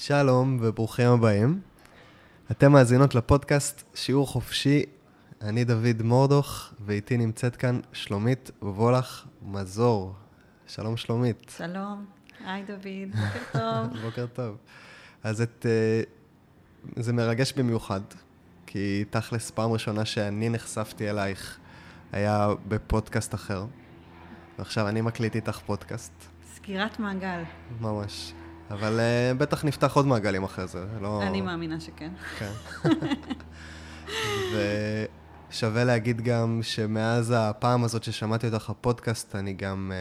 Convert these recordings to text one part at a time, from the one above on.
שלום וברוכים הבאים. אתם מאזינות לפודקאסט שיעור חופשי, אני דוד מורדוך, ואיתי נמצאת כאן שלומית ולך מזור. שלום שלומית. שלום, היי דוד, בוקר טוב. בוקר טוב. אז זה מרגש במיוחד, כי תכלס פעם ראשונה שאני נחשפתי אלייך היה בפודקאסט אחר, ועכשיו אני מקליט איתך פודקאסט. סגירת מעגל. ממש. אבל בטח נפתח עוד מעגלים אחרי זה. אני מאמינה שכן. כן. ושווה להגיד גם שמאז הפעם הזאת ששמעתי אותך הפודקאסט, אני גם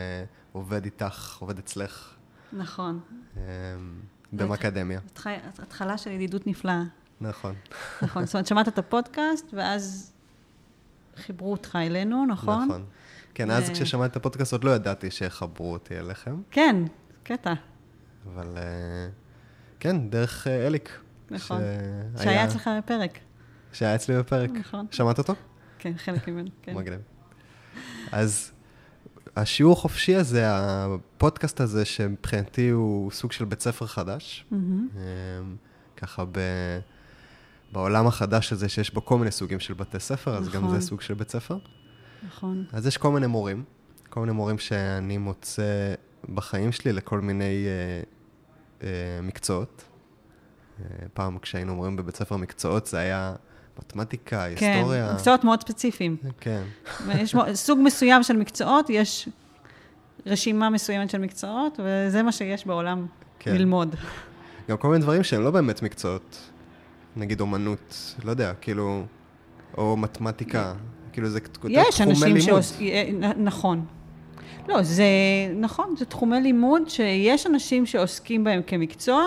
עובד איתך, עובד אצלך. נכון. במקדמיה. התחלה של ידידות נפלאה. נכון. נכון, זאת אומרת, שמעת את הפודקאסט, ואז חיברו אותך אלינו, נכון? נכון. כן, אז כששמעת את הפודקאסט עוד לא ידעתי שחברו אותי אליכם. כן, קטע. אבל כן, דרך אליק. נכון. שהיה אצלך בפרק. שהיה אצלי בפרק. נכון. שמעת אותו? כן, חלק ממנו. מגניב. אז השיעור חופשי הזה, הפודקאסט הזה, שמבחינתי הוא סוג של בית ספר חדש. ככה בעולם החדש הזה שיש בו כל מיני סוגים של בתי ספר, אז גם זה סוג של בית ספר. נכון. אז יש כל מיני מורים שאני מוצא בחיים שלי לכל מיני מקצועות. פעם כשהיינו מורים בבית ספר מקצועות, זה היה מתמטיקה, היסטוריה. כן, מקצועות מאוד ספציפיים. כן. יש סוג מסוים של מקצועות, יש רשימה מסוימת של מקצועות, וזה מה שיש בעולם ללמוד. גם כל מיני דברים שהם לא באמת מקצועות. נגיד אומנות, לא יודע, כאילו, או מתמטיקה. כאילו זה תחומי לימוד. יש אנשים נכון. לא, זה נכון, זה תחומי לימוד שיש אנשים שעוסקים בהם כמקצוע.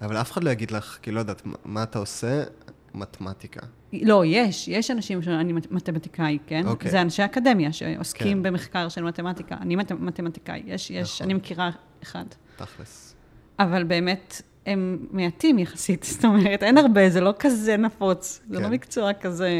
אבל אף אחד לא יגיד לך, כי לא יודעת, מה אתה עושה? מתמטיקה. לא, יש אנשים שאני מתמטיקאי, כן? זה אנשי אקדמיה שעוסקים במחקר של מתמטיקה. אני מתמטיקאי, יש, אני מכירה אחד. תכלס. אבל באמת הם מעטים יחסית, זאת אומרת, אין הרבה, זה לא כזה נפוץ, זה לא מקצוע כזה.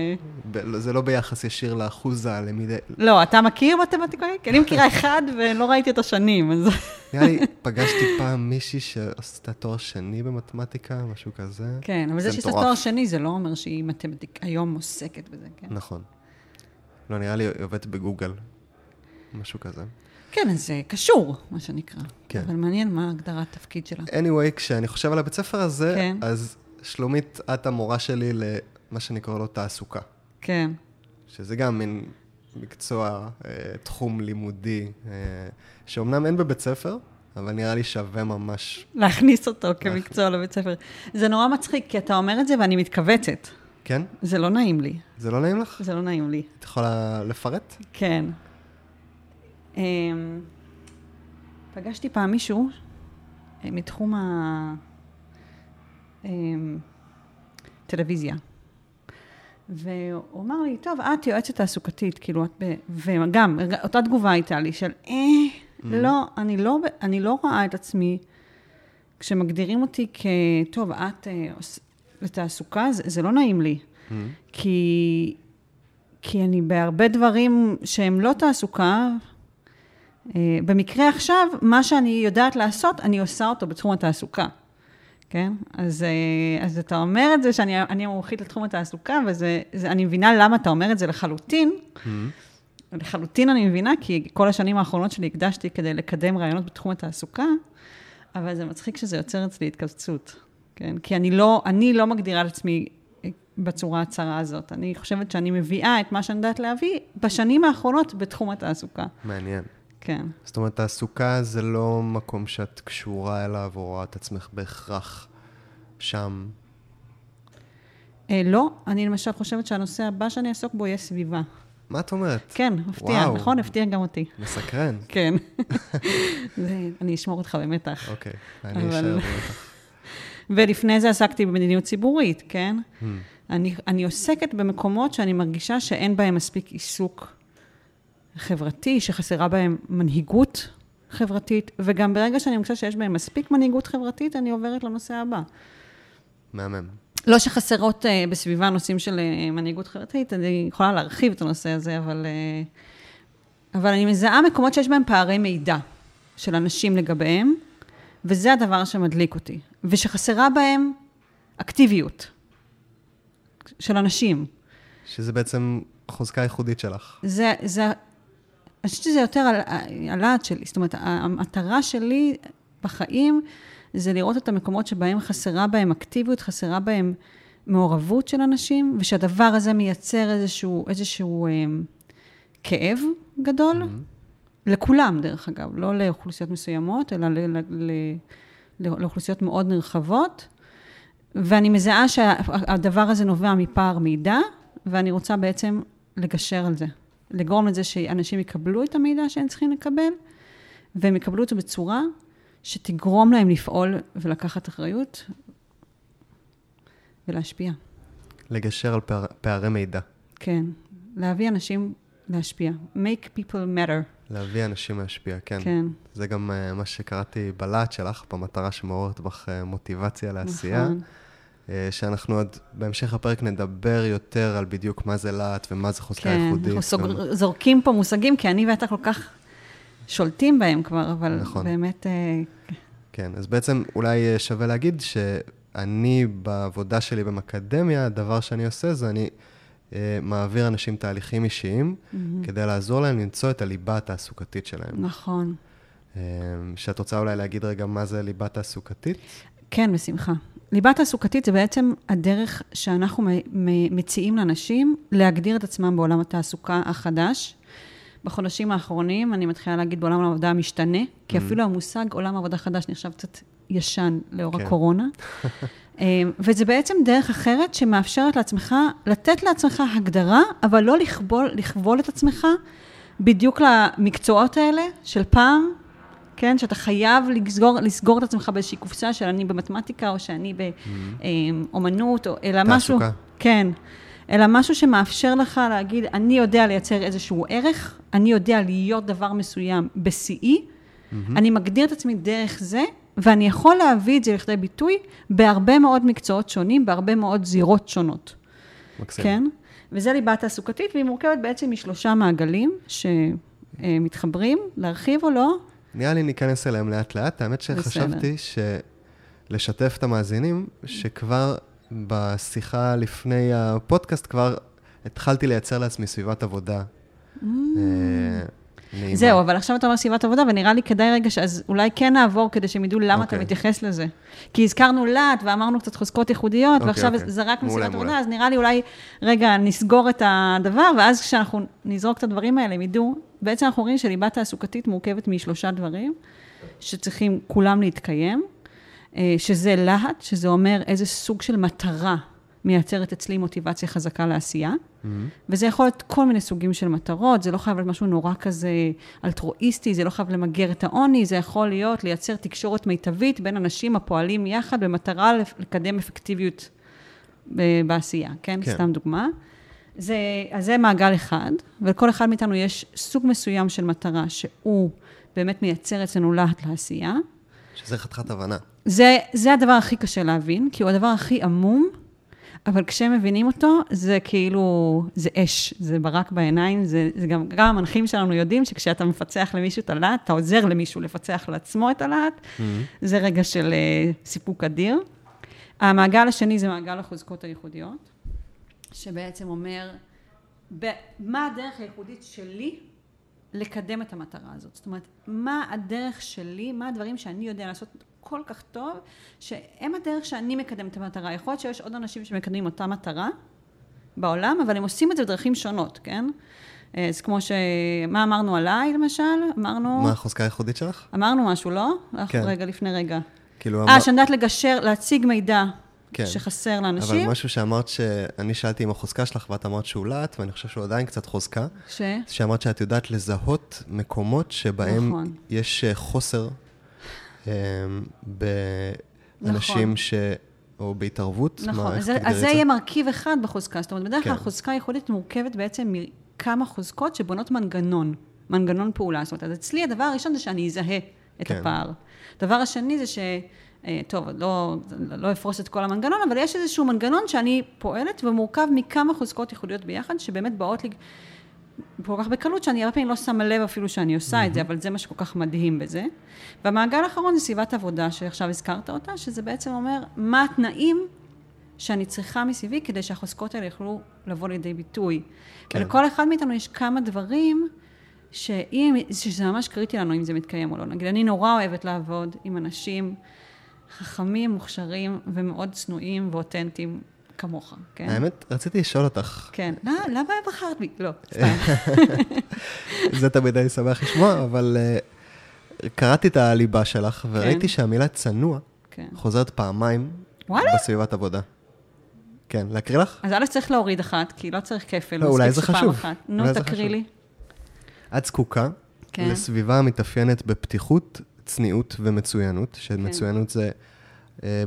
זה לא ביחס ישיר לאחוזה, למידי... לא, אתה מכיר מתמטיקאי? כי אני מכירה אחד ולא ראיתי אותו שנים, אז... נראה לי, פגשתי פעם מישהי שעשתה תואר שני במתמטיקה, משהו כזה. כן, אבל זה שעשתה תואר שני, זה לא אומר שהיא מתמטיקה, היום עוסקת בזה, כן? נכון. לא, נראה לי, עובדת בגוגל, משהו כזה. כן, אז זה קשור, מה שנקרא. כן. אבל מעניין מה הגדרת תפקיד שלה. anyway, כשאני חושב על הבית ספר הזה, כן. אז שלומית, את המורה שלי למה שנקרא לו תעסוקה. כן. שזה גם מין מקצוע, תחום לימודי, שאומנם אין בבית ספר, אבל נראה לי שווה ממש... להכניס אותו כמקצוע לבית ספר. זה נורא מצחיק, כי אתה אומר את זה ואני מתכווצת. כן? זה לא נעים לי. זה לא נעים לך? זה לא נעים לי. את יכולה לפרט? כן. פגשתי פעם מישהו מתחום הטלוויזיה, והוא אמר לי, טוב, את יועצת תעסוקתית, כאילו, וגם אותה תגובה הייתה לי של, לא, אני לא רואה את עצמי, כשמגדירים אותי כטוב, את לתעסוקה, זה לא נעים לי, כי אני בהרבה דברים שהם לא תעסוקה, במקרה עכשיו, מה שאני יודעת לעשות, אני עושה אותו בתחום התעסוקה. כן? אז אתה אומר את זה שאני מומחית לתחום התעסוקה, ואני מבינה למה אתה אומר את זה לחלוטין. לחלוטין אני מבינה, כי כל השנים האחרונות שלי הקדשתי כדי לקדם רעיונות בתחום התעסוקה, אבל זה מצחיק שזה יוצר אצלי התכווצות. כן? כי אני לא מגדירה על עצמי בצורה הצרה הזאת. אני חושבת שאני מביאה את מה שאני יודעת להביא בשנים האחרונות בתחום התעסוקה. מעניין. כן. זאת אומרת, תעסוקה זה לא מקום שאת קשורה אליו, או את עצמך בהכרח שם? לא, אני למשל חושבת שהנושא הבא שאני אעסוק בו יהיה סביבה. מה את אומרת? כן, הפתיע, נכון? הפתיע גם אותי. מסקרן. כן. אני אשמור אותך במתח. אוקיי, אני אשאר במתח. ולפני זה עסקתי במדיניות ציבורית, כן? אני עוסקת במקומות שאני מרגישה שאין בהם מספיק עיסוק חברתי, שחסרה בהם מנהיגות חברתית, וגם ברגע שאני מרגישה שיש בהם מספיק מנהיגות חברתית, אני עוברת לנושא הבא. מהמם. לא שחסרות בסביבה נושאים של מנהיגות חברתית, אני יכולה להרחיב את הנושא הזה, אבל אני מזהה מקומות שיש בהם פערי מידע של אנשים לגביהם, וזה הדבר שמדליק אותי. ושחסרה בהם אקטיביות של אנשים. שזה בעצם חוזקה ייחודית שלך. זה אני חושבת שזה יותר הלהט שלי. זאת אומרת, המטרה שלי בחיים זה לראות את המקומות שבהם חסרה בהם אקטיביות, חסרה בהם מעורבות של אנשים, ושהדבר הזה מייצר איזשהו כאב גדול, לכולם דרך אגב, לא לאוכלוסיות מסוימות, אלא לאוכלוסיות מאוד נרחבות, ואני מזהה שהדבר הזה נובע מפער מידע, ואני רוצה בעצם לגשר על זה, לגרום לזה שאנשים יקבלו את המידע שהם צריכים לקבל, והם יקבלו אותו בצורה שתגרום להם לפעול ולקחת אחריות, ולהשפיע. לגשר על פערי מידע. כן, להביא אנשים להשפיע. Make people matter. להביא אנשים להשפיע, כן. כן. זה גם מה שקראתי בלהט שלך, במטרה שמעוררת בך מוטיבציה לעשייה. נכון. שאנחנו עוד בהמשך הפרק נדבר יותר על בדיוק מה זה להט ומה זה חוזקה ייחודית. כן, אנחנו זורקים פה מושגים, כי אני ואתה כל כך שולטים בהם כבר, אבל נכון. באמת... כן, אז בעצם אולי שווה להגיד שאני בעבודה שלי במקדמיה, הדבר שאני עושה זה אני מעביר אנשים תהליכים אישיים, כדי לעזור להם למצוא את הליבה התעסוקתית שלהם. נכון. שאת רוצה אולי להגיד רגע מה זה ליבה תעסוקתית? כן, בשמחה. ליבה תעסוקתית זה בעצם הדרך שאנחנו מציעים לאנשים להגדיר את עצמם בעולם התעסוקה החדש. בחודשים האחרונים, אני מתחילה להגיד בעולם העבודה המשתנה, כי אפילו המושג עולם העבודה חדש נחשב קצת ישן לאור הקורונה. וזה בעצם דרך אחרת שמאפשרת לעצמך, לתת לעצמך הגדרה, אבל לא לכבול את עצמך בדיוק למקצועות האלה של פעם, כן, שאתה חייב לסגור את עצמך באיזושהי קופסה של אני במתמטיקה, או שאני באומנות, אלא משהו... כן, אלא משהו שמאפשר לך להגיד, אני יודע לייצר איזשהו ערך, אני יודע להיות דבר מסוים בסיעי, אני מגדיר את עצמי דרך זה, ואני יכול להביא את זה לכדי ביטוי בהרבה מאוד מקצועות שונים, בהרבה מאוד זירות שונות. מקסים. כן? וזה ליבה תעסוקתית, והיא מורכבת בעצם משלושה מעגלים שמתחברים, להרחיב או לא. נראה לי ניכנס אליהם לאט לאט. האמת שחשבתי שלשתף את המאזינים, שכבר בשיחה לפני הפודקאסט כבר התחלתי לייצר לעצמי סביבת עבודה. נעימה. זהו, אבל עכשיו אתה אומר סביבת עבודה, ונראה לי כדאי רגע שאז אולי כן נעבור, כדי שהם ידעו למה אתה מתייחס לזה. כי הזכרנו לאט, ואמרנו קצת חוזקות ייחודיות, ועכשיו זה רק מסביבת עבודה, אז נראה לי אולי רגע נסגור את הדבר, ואז כשאנחנו נזרוק את הדברים האלה, הם ידעו, בעצם אנחנו רואים שליבה תעסוקתית מורכבת משלושה דברים, שצריכים כולם להתקיים, שזה להט, שזה אומר איזה סוג של מטרה מייצרת אצלי מוטיבציה חזקה לעשייה, וזה יכול להיות כל מיני סוגים של מטרות, זה לא חייב להיות משהו נורא כזה אלטרואיסטי, זה לא חייב למגר את העוני, זה יכול להיות לייצר תקשורת מיטבית בין אנשים הפועלים יחד, במטרה לקדם אפקטיביות בעשייה, כן? סתם דוגמה. אז זה מעגל אחד, ולכל אחד מאיתנו יש סוג מסוים של מטרה, שהוא באמת מייצר אצלנו להט לעשייה. שזה חתיכת הבנה. זה הדבר הכי קשה להבין, כי הוא הדבר הכי עמום, אבל כשמבינים אותו, זה כאילו, זה אש, זה ברק בעיניים, זה גם המנחים שלנו יודעים, שכשאתה מפצח למישהו את הלהט, אתה עוזר למישהו לפצח לעצמו את הלהט, זה רגע של סיפוק אדיר. המעגל השני זה מעגל החוזקות הייחודיות, שבעצם אומר, מה הדרך הייחודית שלי לקדם את המטרה הזאת? זאת אומרת, מה הדרך שלי, מה הדברים שאני יודע לעשות כל כך טוב, שהם הדרך שאני מקדם את המטרה. יכול להיות שיש עוד אנשים שמקדמים אותה מטרה בעולם, אבל הם עושים את זה בדרכים שונות, כן? אז כמו מה אמרנו עליי, למשל? אמרנו... מה החוזקה הייחודית שלך? אמרנו משהו, לא? כן. רגע, לפני רגע. כאילו... שנדעת לגשר, להציג מידע שחסר לאנשים. אבל משהו שאמרת שאני שאלתי עם החוזקה שלך, ואת אמרת שהוא להט, ואני חושב שהוא עדיין קצת חוזקה. שאמרת שאת יודעת לזהות מקומות שבהם יש חוסר באנשים או בהתערבות. נכון, אז זה יהיה מרכיב אחד בחוזקה. זאת אומרת, בדרך כלל החוזקה הייחודית מורכבת בעצם מכמה חוזקות שבונות מנגנון, מנגנון פעולה. זאת אומרת, אז אצלי הדבר הראשון זה שאני אזהה את הפער. הדבר השני זה טוב, לא אפרוס את כל המנגנון, אבל יש איזשהו מנגנון שאני פועלת ומורכב מכמה חוזקות ייחודיות ביחד, שבאמת באות כל כך בקלות שאני הרבה פעמים לא שמה לב אפילו שאני עושה את זה, אבל זה מה שכל כך מדהים בזה. והמעגל האחרון זה סביבת עבודה, שעכשיו הזכרת אותה, שזה בעצם אומר מה התנאים שאני צריכה מסביבי כדי שהחוזקות האלה יוכלו לבוא לידי ביטוי. כן. לכל אחד מאיתנו יש כמה דברים שזה ממש קריטי לנו אם זה מתקיים או לא. נגיד, אני נורא אוהבת לעבוד עם אנשים חכמים, מוכשרים ומאוד צנועים ואותנטיים. כמוך, כן? האמת, רציתי לשאול אותך. כן. לא, למה בחרת בי? לא, סתם. זה תמיד אני שמח לשמוע, אבל קראתי את הליבה שלך, וראיתי שהמילה צנוע חוזרת פעמיים בסביבת עבודה. כן, להקריא לך? אז א' צריך להוריד אחת, כי לא צריך כפל. לא, אולי זה חשוב. נו, תקריא לי. את זקוקה לסביבה המתאפיינת בפתיחות, צניעות ומצוינות, שמצוינות זה...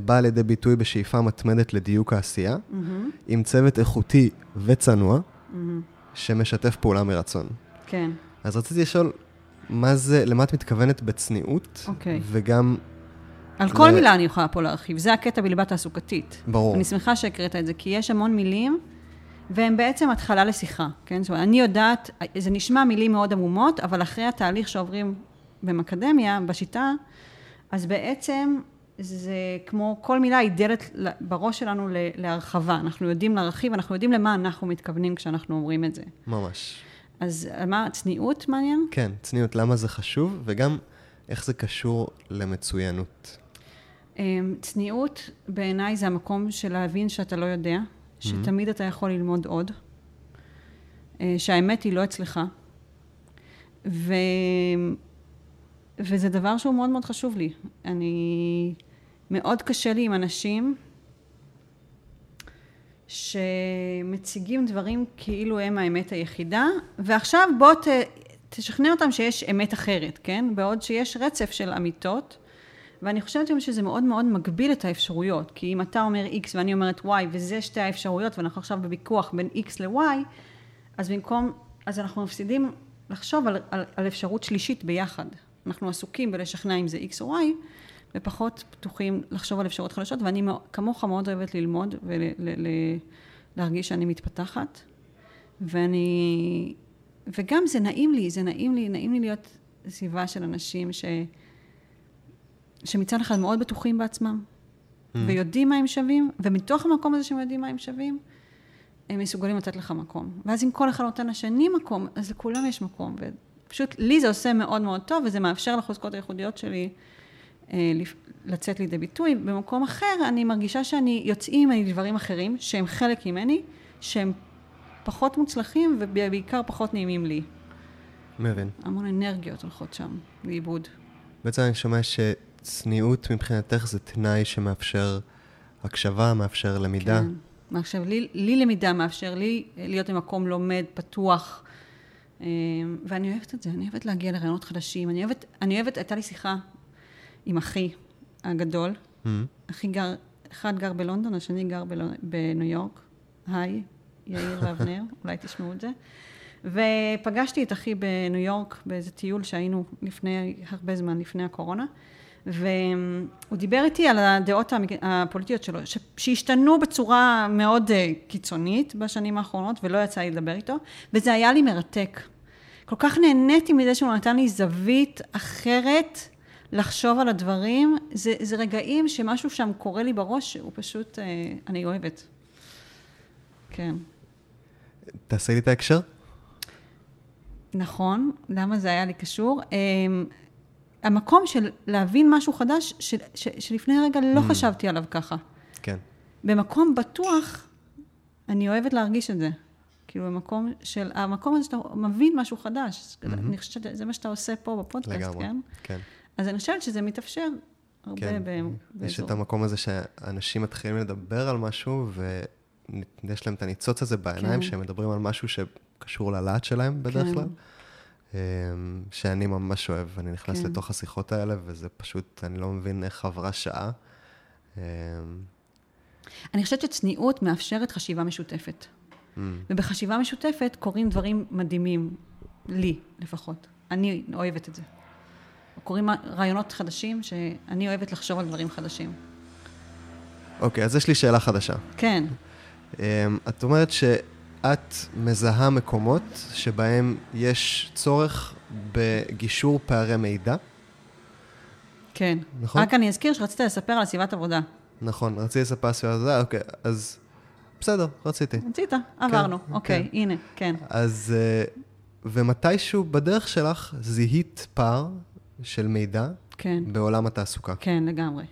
באה לידי ביטוי בשאיפה מתמדת לדיוק העשייה, עם צוות איכותי וצנוע, שמשתף פעולה מרצון. כן. אז רציתי לשאול, מה זה, למה את מתכוונת בצניעות? אוקיי. וגם... על כל מילה אני יכולה פה להרחיב. זה הקטע בליבה תעסוקתית. ברור. אני שמחה שהקראת את זה, כי יש המון מילים, והן בעצם התחלה לשיחה. כן? זאת אומרת, אני יודעת, זה נשמע מילים מאוד עמומות, אבל אחרי התהליך שעוברים במקדמיה, בשיטה, אז בעצם זה כמו כל מילה היא דלת בראש שלנו להרחבה. אנחנו יודעים להרחיב, אנחנו יודעים למה אנחנו מתכוונים כשאנחנו אומרים את זה. ממש. אז מה, צניעות מעניין? כן, צניעות, למה זה חשוב, וגם איך זה קשור למצוינות. צניעות בעיניי זה המקום של להבין שאתה לא יודע, שתמיד אתה יכול ללמוד עוד, שהאמת היא לא אצלך, וזה דבר שהוא מאוד מאוד חשוב לי. אני... מאוד קשה לי עם אנשים שמציגים דברים כאילו הם האמת היחידה, ועכשיו בוא תשכנע אותם שיש אמת אחרת, כן? בעוד שיש רצף של אמיתות, ואני חושבת שזה מאוד מאוד מגביל את האפשרויות, כי אם אתה אומר X ואני אומרת Y, וזה שתי האפשרויות, ואנחנו עכשיו בוויכוח בין X ל-Y, אז במקום... אז אנחנו מפסידים לחשוב על, על אפשרות שלישית ביחד. אנחנו עסוקים בלשכנע אם זה X או Y, ופחות פתוחים לחשוב על אפשרות חדשות, ואני כמוך מאוד אוהבת ללמוד ולהרגיש שאני מתפתחת, ואני... וגם זה נעים לי, נעים לי להיות סביבה של אנשים שמצד אחד מאוד בטוחים בעצמם, ויודעים מה הם שווים, ומתוך המקום הזה שהם יודעים מה הם שווים, הם מסוגלים לתת לך מקום. ואז אם כל אחד נותן השני מקום, אז לכולם יש מקום, פשוט לי זה עושה מאוד מאוד טוב, וזה מאפשר לחוזקות הייחודיות שלי לצאת לידי ביטוי. במקום אחר, אני מרגישה שאני יוצאים מדברים אחרים, שהם חלק ממני, שהם פחות מוצלחים, ובעיקר פחות נעימים לי. מבין. המון אנרגיות הולכות שם, לאיבוד. בעצם אני שומע שצניעות מבחינתך זה תנאי שמאפשר הקשבה, מאפשר למידה. כן, מאפשר לי למידה, מאפשר לי להיות במקום לומד, פתוח, ואני אוהבת את זה, אני אוהבת להגיע לרעיונות חדשים, הייתה לי שיחה עם אחי הגדול, אחד גר בלונדון, השני גר בניו יורק, היי, יאיר ואבנר, אולי תשמעו את זה, ופגשתי את אחי בניו יורק, באיזה טיול שהיינו לפני, הרבה זמן לפני הקורונה, והוא דיבר איתי על הדעות הפוליטיות שלו, שהשתנו בצורה מאוד קיצונית בשנים האחרונות, ולא יצא לי לדבר איתו, וזה היה לי מרתק. כל כך נהניתי מזה שהוא נתן לי זווית אחרת לחשוב על הדברים, זה רגעים שמשהו שם קורה לי בראש, שהוא פשוט, אני אוהבת. כן. תעשה לי את ההקשר? נכון, למה זה היה לי קשור? המקום של להבין משהו חדש, שלפני הרגע לא חשבתי עליו ככה. כן. במקום בטוח, אני אוהבת להרגיש את זה. כאילו, המקום הזה שאתה מבין משהו חדש. אני חושבת שזה מה שאתה עושה פה בפודקאסט, כן? לגמרי, כן. אז אני חושבת שזה מתאפשר הרבה באזור. יש את המקום הזה שאנשים מתחילים לדבר על משהו, ויש להם את הניצוץ הזה בעיניים, שהם מדברים על משהו שקשור ללהט שלהם בדרך כלל. שאני ממש אוהב, אני נכנס לתוך השיחות האלה, וזה פשוט, אני לא מבין איך עברה שעה. אני חושבת שצניעות מאפשרת חשיבה משותפת. ובחשיבה משותפת קוראים דברים מדהימים, לי לפחות. אני אוהבת את זה. קוראים רעיונות חדשים, שאני אוהבת לחשוב על דברים חדשים. אוקיי, אז יש לי שאלה חדשה. כן. את אומרת שאת את מזהה מקומות שבהם יש צורך בגישור פערי מידע? כן. נכון? רק אני אזכיר שרצית לספר על סביבת עבודה. נכון, רציתי לספר על סביבת עבודה, אוקיי, אז בסדר, רציתי. רצית, עברנו, כן, אוקיי, כן. הנה, כן. אז, ומתישהו בדרך שלך זיהית פער של מידע כן. בעולם התעסוקה. כן, לגמרי.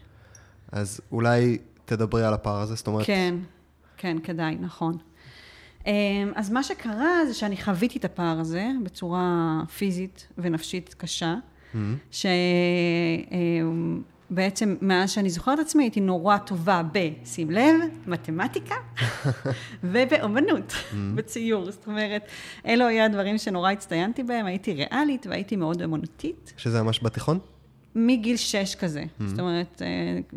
אז אולי תדברי על הפער הזה, זאת אומרת... כן, כן, כדאי, נכון. אז מה שקרה זה שאני חוויתי את הפער הזה בצורה פיזית ונפשית קשה, שבעצם מאז שאני זוכרת עצמי הייתי נורא טובה בשים לב, מתמטיקה ובאומנות, בציור. זאת אומרת, אלו היה הדברים שנורא הצטיינתי בהם, הייתי ריאלית והייתי מאוד אמנותית. שזה ממש בתיכון? מגיל 6 כזה. זאת אומרת,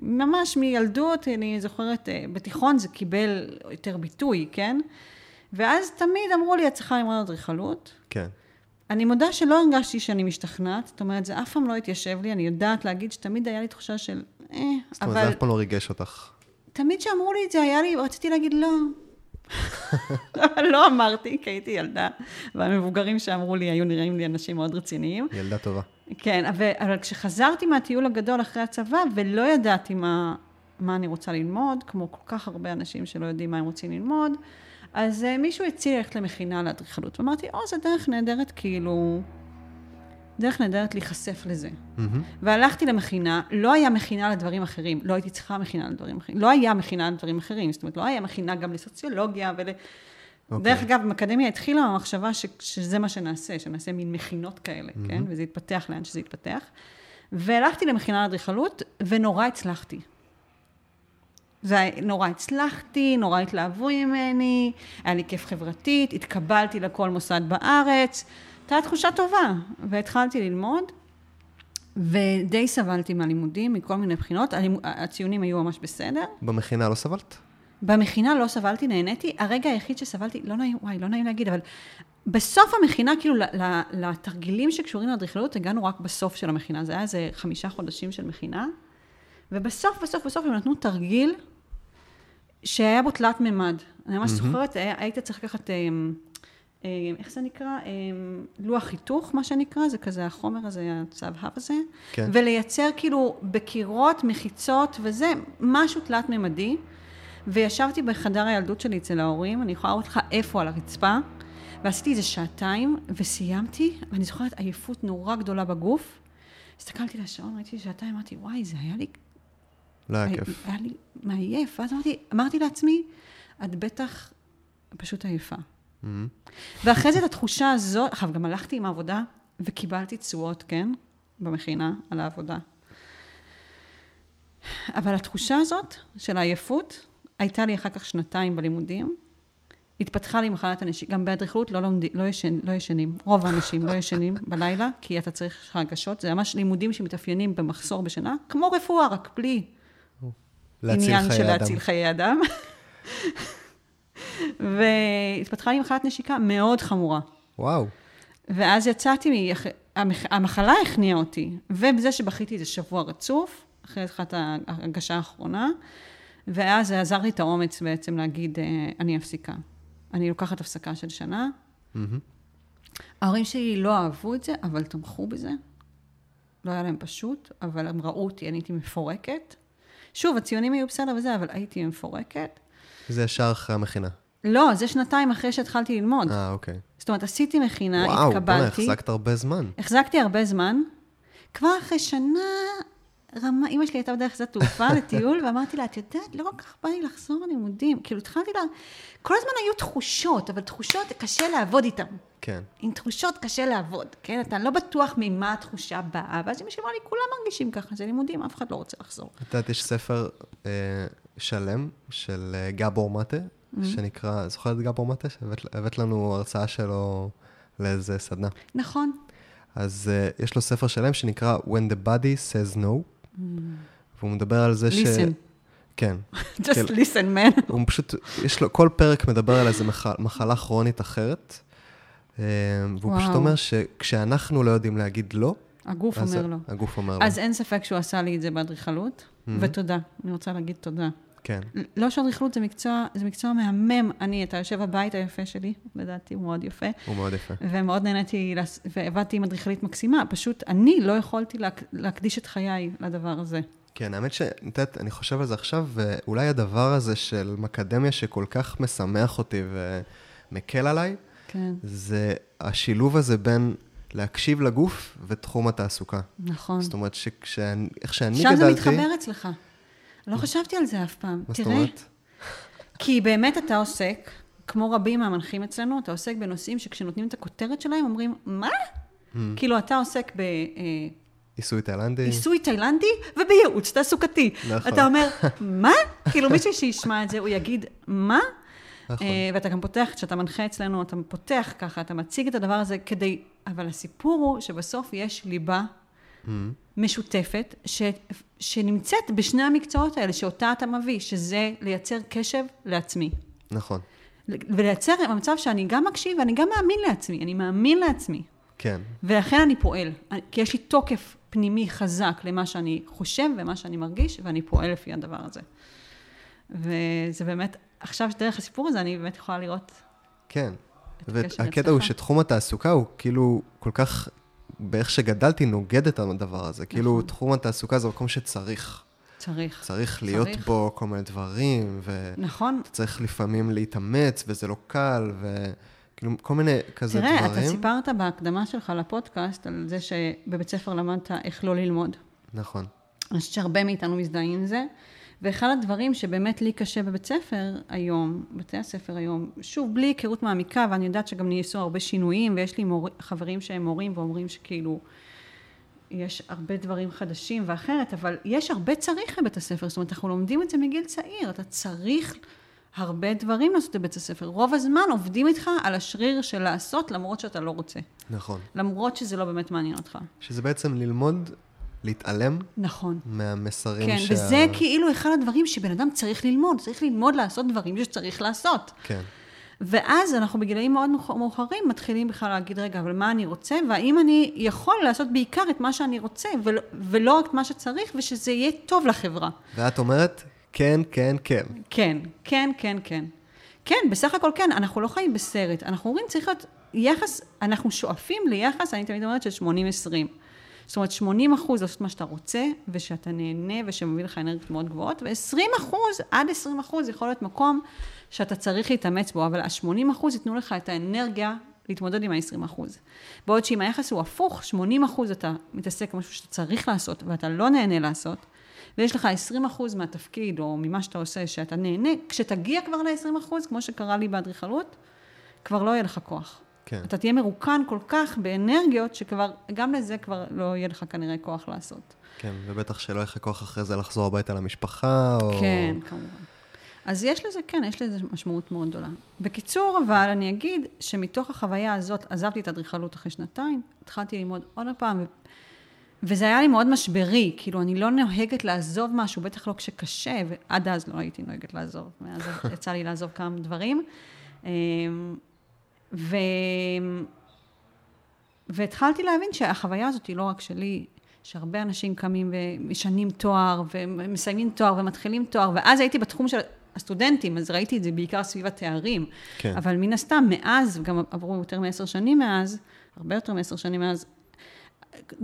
ממש מילדות, אני זוכרת, בתיכון זה קיבל יותר ביטוי, כן? ואז תמיד אמרו לי, את צריכה ללמוד אדריכלות. כן. אני מודה שלא הרגשתי שאני משתכנעת, זאת אומרת, זה אף פעם לא התיישב לי, אני יודעת להגיד שתמיד היה לי תחושה של... זאת אומרת, זה אף פעם לא ריגש אותך. תמיד שאמרו לי את זה, היה לי, רציתי להגיד לא. אבל לא אמרתי, כי הייתי ילדה, והמבוגרים שאמרו לי, היו נראים לי אנשים מאוד רציניים. ילדה טובה. כן, אבל כשחזרתי מהטיול הגדול אחרי הצבא, ולא ידעתי מה אני רוצה ללמוד, כמו כל כך הרבה אנשים שלא יודעים מה הם רוצים ללמוד, אז מישהו הציע ללכת למכינה לאדריכלות, ואמרתי, זה דרך נהדרת, כאילו, דרך נהדרת להיחשף לזה. והלכתי למכינה, לא היה מכינה לדברים אחרים, לא הייתי צריכה מכינה לדברים אחרים, לא היה מכינה לדברים אחרים, זאת אומרת, לא היה מכינה גם לסוציולוגיה ול... דרך אגב, מקדמיה התחילה המחשבה שזה מה שנעשה, שנעשה מין מכינות כאלה, כן? וזה התפתח לאן שזה התפתח. והלכתי למכינה לאדריכלות, ונורא הצלחתי. נורא הצלחתי, נורא התלהבו ממני, היה לי כיף חברתית, התקבלתי לכל מוסד בארץ, הייתה תחושה טובה, והתחלתי ללמוד, ודי סבלתי מהלימודים, מכל מיני בחינות, הציונים היו ממש בסדר. במכינה לא סבלת? במכינה לא סבלתי, נהניתי, הרגע היחיד שסבלתי, לא נעים, וואי, לא נעים להגיד, אבל בסוף המכינה, כאילו, לתרגילים שקשורים לאדריכלות, הגענו רק בסוף של המכינה, זה היה איזה 5 חודשים של מכינה, ובסוף, בסוף הם נתנו תרגיל שהיה בו תלת ממד. אני ממש זוכרת, היית צריך לקחת, איך זה נקרא? לוח חיתוך, מה שנקרא, זה כזה החומר הזה, הצהוב הזה, ולייצר כאילו בקירות, מחיצות, וזה משהו תלת ממדי, וישבתי בחדר הילדות שלי אצל ההורים, אני יכולה לראות לך איפה על הרצפה, ועשיתי איזה 2 שעתיים, וסיימתי, ואני זוכרת עייפות נורא גדולה בגוף, הסתכלתי לשעון, ראיתי 2 שעתיים, אמרתי, וואי, זה היה לי... לא היה כיף. היה לי מעייף, ואז אמרתי לעצמי, את בטח פשוט עייפה. ואחרי זה את התחושה הזו, עכשיו גם הלכתי עם העבודה, וקיבלתי תשואות, כן? במכינה על העבודה. אבל התחושה הזאת של העייפות, הייתה לי אחר כך 2 בלימודים, התפתחה לי מחלת הנשימה, גם באדריכלות לא ישנים, רוב האנשים לא ישנים בלילה, כי אתה צריך הרגשות, זה ממש לימודים שמתאפיינים במחסור בשינה, כמו רפואה, רק בלי עניין של להציל חיי אדם. והתפתחה לי מחלת נשיקה מאוד חמורה. וואו. ואז יצאתי, המחלה הכניעה אותי, ובזה שבכיתי איזה שבוע רצוף, אחרי אחת ההגשה האחרונה, ואז עזר לי את האומץ בעצם להגיד, אני אפסיקה. אני לוקחת הפסקה של שנה. ההורים שלי לא אהבו את זה, אבל תמכו בזה. לא היה להם פשוט, אבל הם ראו אותי, אני הייתי מפורקת. שוב, הציונים היו בסדר וזה, אבל הייתי מפורקת. זה ישר אחרי המכינה. לא, זה 2 שנתיים אחרי שהתחלתי ללמוד. אוקיי. זאת אומרת, עשיתי מכינה, התקבלתי. וואו, החזקת הרבה זמן. החזקתי הרבה זמן. כבר אחרי שנה... אמא שלי הייתה בדרך זאת תעופה לטיול, ואמרתי לה, את יודעת, לא כל כך בא לי לחזור ללימודים. כאילו, התחלתי לה, כל הזמן היו תחושות, אבל תחושות קשה לעבוד איתן. כן. עם תחושות קשה לעבוד, כן? אתה לא בטוח ממה התחושה באה, ואז אם שאומר לי, כולם מרגישים ככה, זה לימודים, אף אחד לא רוצה לחזור. את יודעת, יש ספר שלם של גבור מטה, שנקרא, זוכרת גבור מטה? הבאת לנו הרצאה שלו לאיזה סדנה. נכון. אז יש לו ספר שלם שנקרא When the Body Says No, והוא מדבר על זה listen. כן. Just listen, man. הוא פשוט, יש לו, כל פרק מדבר על איזה מחלה כרונית אחרת, והוא פשוט אומר שכשאנחנו לא יודעים להגיד לא, הגוף אומר לו. אז אין ספק שהוא עשה לי את זה באדריכלות, ותודה. אני רוצה להגיד תודה. כן. לא של רכלות, זה מקצוע מהמם. אתה יושב הבית היפה שלי, לדעתי הוא מאוד יפה. הוא מאוד יפה. ומאוד נהניתי, ועבדתי עם אדריכלית מקסימה. פשוט אני לא יכולתי להקדיש את חיי לדבר הזה. כן, האמת שאני חושב על זה עכשיו, ואולי הדבר הזה של מקדמיה שכל כך משמח אותי ומקל עליי, כן. זה השילוב הזה בין להקשיב לגוף ותחום התעסוקה. נכון. זאת אומרת, איך שאני גדלתי... עכשיו זה מתחבר אצלך. לא חשבתי על זה אף פעם. מה זאת אומרת? כי באמת אתה עוסק, כמו רבים מהמנחים אצלנו, אתה עוסק בנושאים שכשנותנים את הכותרת שלהם, אומרים, מה? כאילו אתה עוסק ב... עיסוי תאילנדי ובייעוץ תעסוקתי. נכון. אתה אומר, מה? כאילו מישהו שישמע את זה, הוא יגיד, מה? נכון. ואתה גם פותח, כשאתה מנחה אצלנו, אתה פותח ככה, אתה מציג את הדבר הזה כדי... אבל הסיפור הוא שבסוף יש ליבה משותפת, שנמצאת בשני המקצועות האלה, שאותה אתה מביא, שזה לייצר קשב לעצמי. נכון. ולייצר במצב שאני גם מקשיב, ואני גם מאמין לעצמי, כן. ולכן אני פועל, כי יש לי תוקף פנימי חזק למה שאני חושב, ומה שאני מרגיש, ואני פועל לפי הדבר הזה. וזה באמת, עכשיו שדרך הסיפור הזה, אני באמת יכולה לראות. כן. והקטע הוא שתחום התעסוקה הוא כאילו כל כך... באיך שגדלתי נוגד את הדבר הזה. כאילו, תחום התעסוקה זה מקום שצריך. צריך להיות בו כל מיני דברים, נכון. צריך לפעמים להתאמץ, וזה לא קל, וכאילו, כל מיני כזה דברים. תראה, אתה סיפרת בהקדמה שלך לפודקאסט על זה שבבית ספר למדת איך לא ללמוד. נכון. אני חושבת שהרבה מאיתנו מזדהים עם זה, ואחד הדברים שבאמת לי קשה בבית ספר היום, בתי הספר היום, שוב, בלי היכרות מעמיקה, ואני יודעת שגם נעשו הרבה שינויים, ויש לי חברים שהם מורים ואומרים שכאילו, יש הרבה דברים חדשים ואחרת, אבל יש הרבה צריך בבית הספר, זאת אומרת, אנחנו לומדים את זה מגיל צעיר, אתה צריך הרבה דברים לעשות בבית הספר, רוב הזמן עובדים איתך על השריר של לעשות, למרות שאתה לא רוצה. נכון. למרות שזה לא באמת מעניין אותך. שזה בעצם ללמוד... להתעלם נכון. מהמסרים כן, וזה כאילו אחד הדברים שבן אדם צריך ללמוד לעשות דברים שצריך לעשות. כן. ואז אנחנו בגילאים מאוד מאוחרים מתחילים בכלל להגיד, רגע, אבל מה אני רוצה, והאם אני יכול לעשות בעיקר את מה שאני רוצה, ולא את מה שצריך, ושזה יהיה טוב לחברה. ואת אומרת, כן, כן, כן. כן, כן, כן, כן. כן, בסך הכל כן, אנחנו לא חיים בסרט. אנחנו אומרים, צריך להיות יחס, אנחנו שואפים ליחס, אני תמיד אומרת, של 80-20. זאת אומרת, 80% לעשות מה שאתה רוצה, ושאתה נהנה, ושמביא לך אנרגיות מאוד גבוהות, ו-20%, עד 20% יכול להיות מקום שאתה צריך להתאמץ בו, אבל ה-80% ייתנו לך את האנרגיה להתמודד עם ה-20%. בעוד שאם היחס הוא הפוך, 80% אתה מתעסק במשהו שאתה צריך לעשות, ואתה לא נהנה לעשות, ויש לך 20% מהתפקיד, או ממה שאתה עושה, שאתה נהנה, כשתגיע כבר ל-20%, כמו שקרה לי באדריכלות, כבר לא יהיה לך כוח. כן. אתה תהיה מרוקן כל כך באנרגיות, שכבר, גם לזה כבר לא יהיה לך כנראה כוח לעשות. כן, ובטח שלא יהיה לך כוח אחרי זה לחזור הביתה למשפחה, או... כן, כמובן. אז יש לזה, כן, יש לזה משמעות מאוד גדולה. בקיצור, אבל אני אגיד שמתוך החוויה הזאת, עזבתי את אדריכלות אחרי 2, התחלתי ללמוד עוד פעם, וזה היה לי מאוד משברי, כאילו אני לא נוהגת לעזוב משהו, בטח לא כשקשה, ועד אז לא הייתי נוהגת לעזוב, מאז יצא לי לעזוב כמה דברים. והתחלתי להבין שהחוויה הזאת היא לא רק שלי, שהרבה אנשים קמים ומשנים תואר, ומסיימים תואר ומתחילים תואר, ואז הייתי בתחום של הסטודנטים, אז ראיתי את זה בעיקר סביב התארים. כן. אבל מן הסתם, מאז, גם עברו יותר מ10 שנים מאז, הרבה יותר מ10 שנים מאז,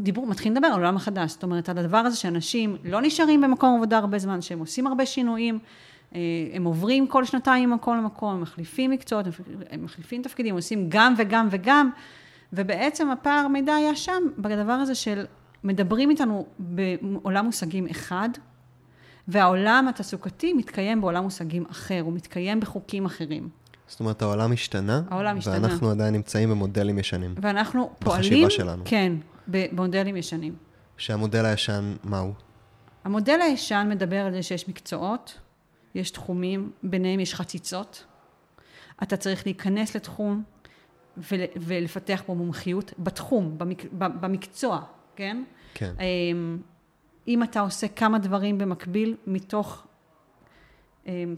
מתחילים לדבר על עולם החדש. זאת אומרת, הדבר הזה שאנשים לא נשארים במקום עבודה הרבה זמן, שהם עושים הרבה שינויים, הם עוברים כל 2 ממקום למקום, הם מחליפים מקצועות, הם מחליפים תפקידים, עושים גם וגם וגם, ובעצם הפער מידע היה שם, בדבר הזה של מדברים איתנו בעולם מושגים אחד, והעולם התעסוקתי מתקיים בעולם מושגים אחר, הוא מתקיים בחוקים אחרים. זאת אומרת, העולם השתנה, ואנחנו עדיין נמצאים במודלים ישנים. ואנחנו פועלים, כן, במודלים ישנים. שהמודל הישן מהו? המודל הישן מדבר על זה שיש מקצועות, יש תחומים, ביניהם יש חציצות. אתה צריך להיכנס לתחום ולפתח פה מומחיות בתחום, במקצוע, כן? כן. אם אתה עושה כמה דברים במקביל, מתוך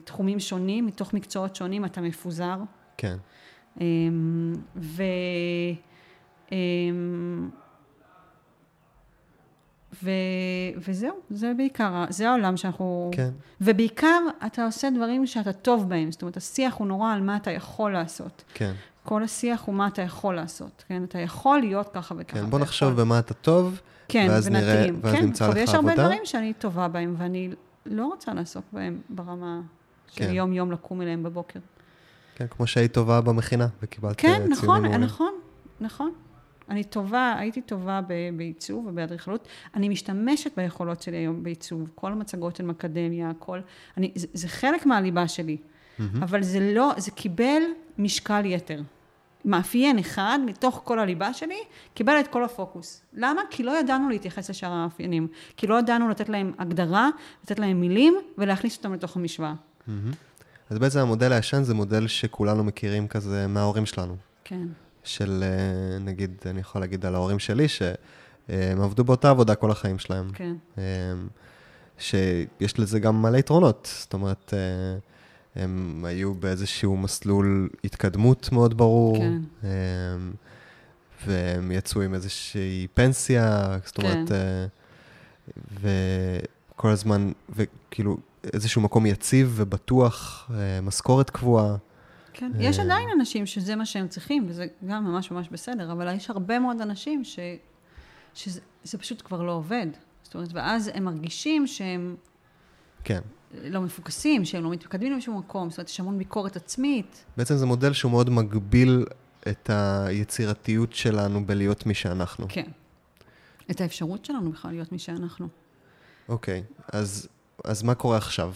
תחומים שונים, מתוך מקצועות שונים, אתה מפוזר. כן. וזהו, זה בעיקר, זה העולם שאנחנו... כן. ובעיקר אתה עושה דברים שאתה טוב בהם, זאת אומרת, השיח הוא נורא על מה אתה יכול לעשות. כן. כל השיח הוא מה אתה יכול לעשות, כן? אתה יכול להיות ככה וככה. כן, בוא נחשוב במה אתה טוב, כן, ואז נראה, ואז כן, נמצא לך עבודה. יש הרבה דברים שאני טובה בהם, ואני לא רוצה לעסוק בהם ברמה של כן. יום-יום לקום אליהם בבוקר. כן, כמו שהיית טובה במכינה, וקיבלת כן, ציונים. כן, נכון, נכון, נכון, נכון. אני טובה, הייתי טובה בעיצוב ובאדריכלות. אני משתמשת ביכולות שלי היום בעיצוב. כל המצגות של מקדמיה, כל... זה חלק מהליבה שלי. אבל זה לא, זה קיבל משקל יתר. מאפיין אחד, מתוך כל הליבה שלי, קיבל את כל הפוקוס. למה? כי לא ידענו להתייחס לשאר המאפיינים. כי לא ידענו לתת להם הגדרה, לתת להם מילים, ולהכניס אותם לתוך המשוואה. אז בעצם המודל הישן זה מודל שכולנו מכירים כזה מההורים שלנו. כן. של, נגיד, אני יכול להגיד על ההורים שלי, שהם עבדו באותה עבודה כל החיים שלהם. כן. שיש לזה גם מלא יתרונות. זאת אומרת, הם היו באיזשהו מסלול התקדמות מאוד ברור. כן. והם יצאו עם איזושהי פנסיה, זאת אומרת, וכל הזמן, וכאילו איזשהו מקום יציב ובטוח, משכורת קבועה. כן, יש עדיין אנשים שזה מה שהם צריכים, וזה גם ממש ממש בסדר, אבל יש הרבה מאוד אנשים שזה פשוט כבר לא עובד. זאת אומרת, ואז הם מרגישים שהם לא מפוקסים, שהם לא מתקדמים בשום מקום, זאת אומרת, יש המון ביקורת עצמית. בעצם זה מודל שהוא מאוד מגביל את היצירתיות שלנו בלהיות מי שאנחנו. כן. את האפשרות שלנו בכלל להיות מי שאנחנו. אוקיי, אז מה קורה עכשיו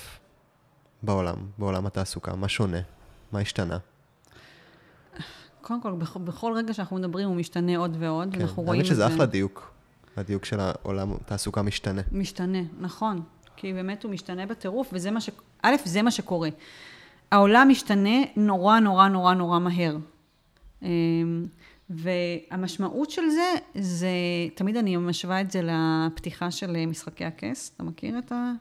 בעולם, בעולם התעסוקה? מה שונה? מה השתנה? קודם כל, בכל רגע שאנחנו מדברים, הוא משתנה עוד ועוד. כן, האמת שזה אחלה דיוק. הדיוק של העולם, תעסוקה משתנה. משתנה, נכון. כי באמת הוא משתנה בטירוף, וזה מה ש... א', זה מה שקורה. העולם משתנה נורא, נורא, נורא, נורא מהר. והמשמעות של זה, זה... תמיד אני משווה את זה לפתיחה של משחקי הכס. אתה מכיר את ה...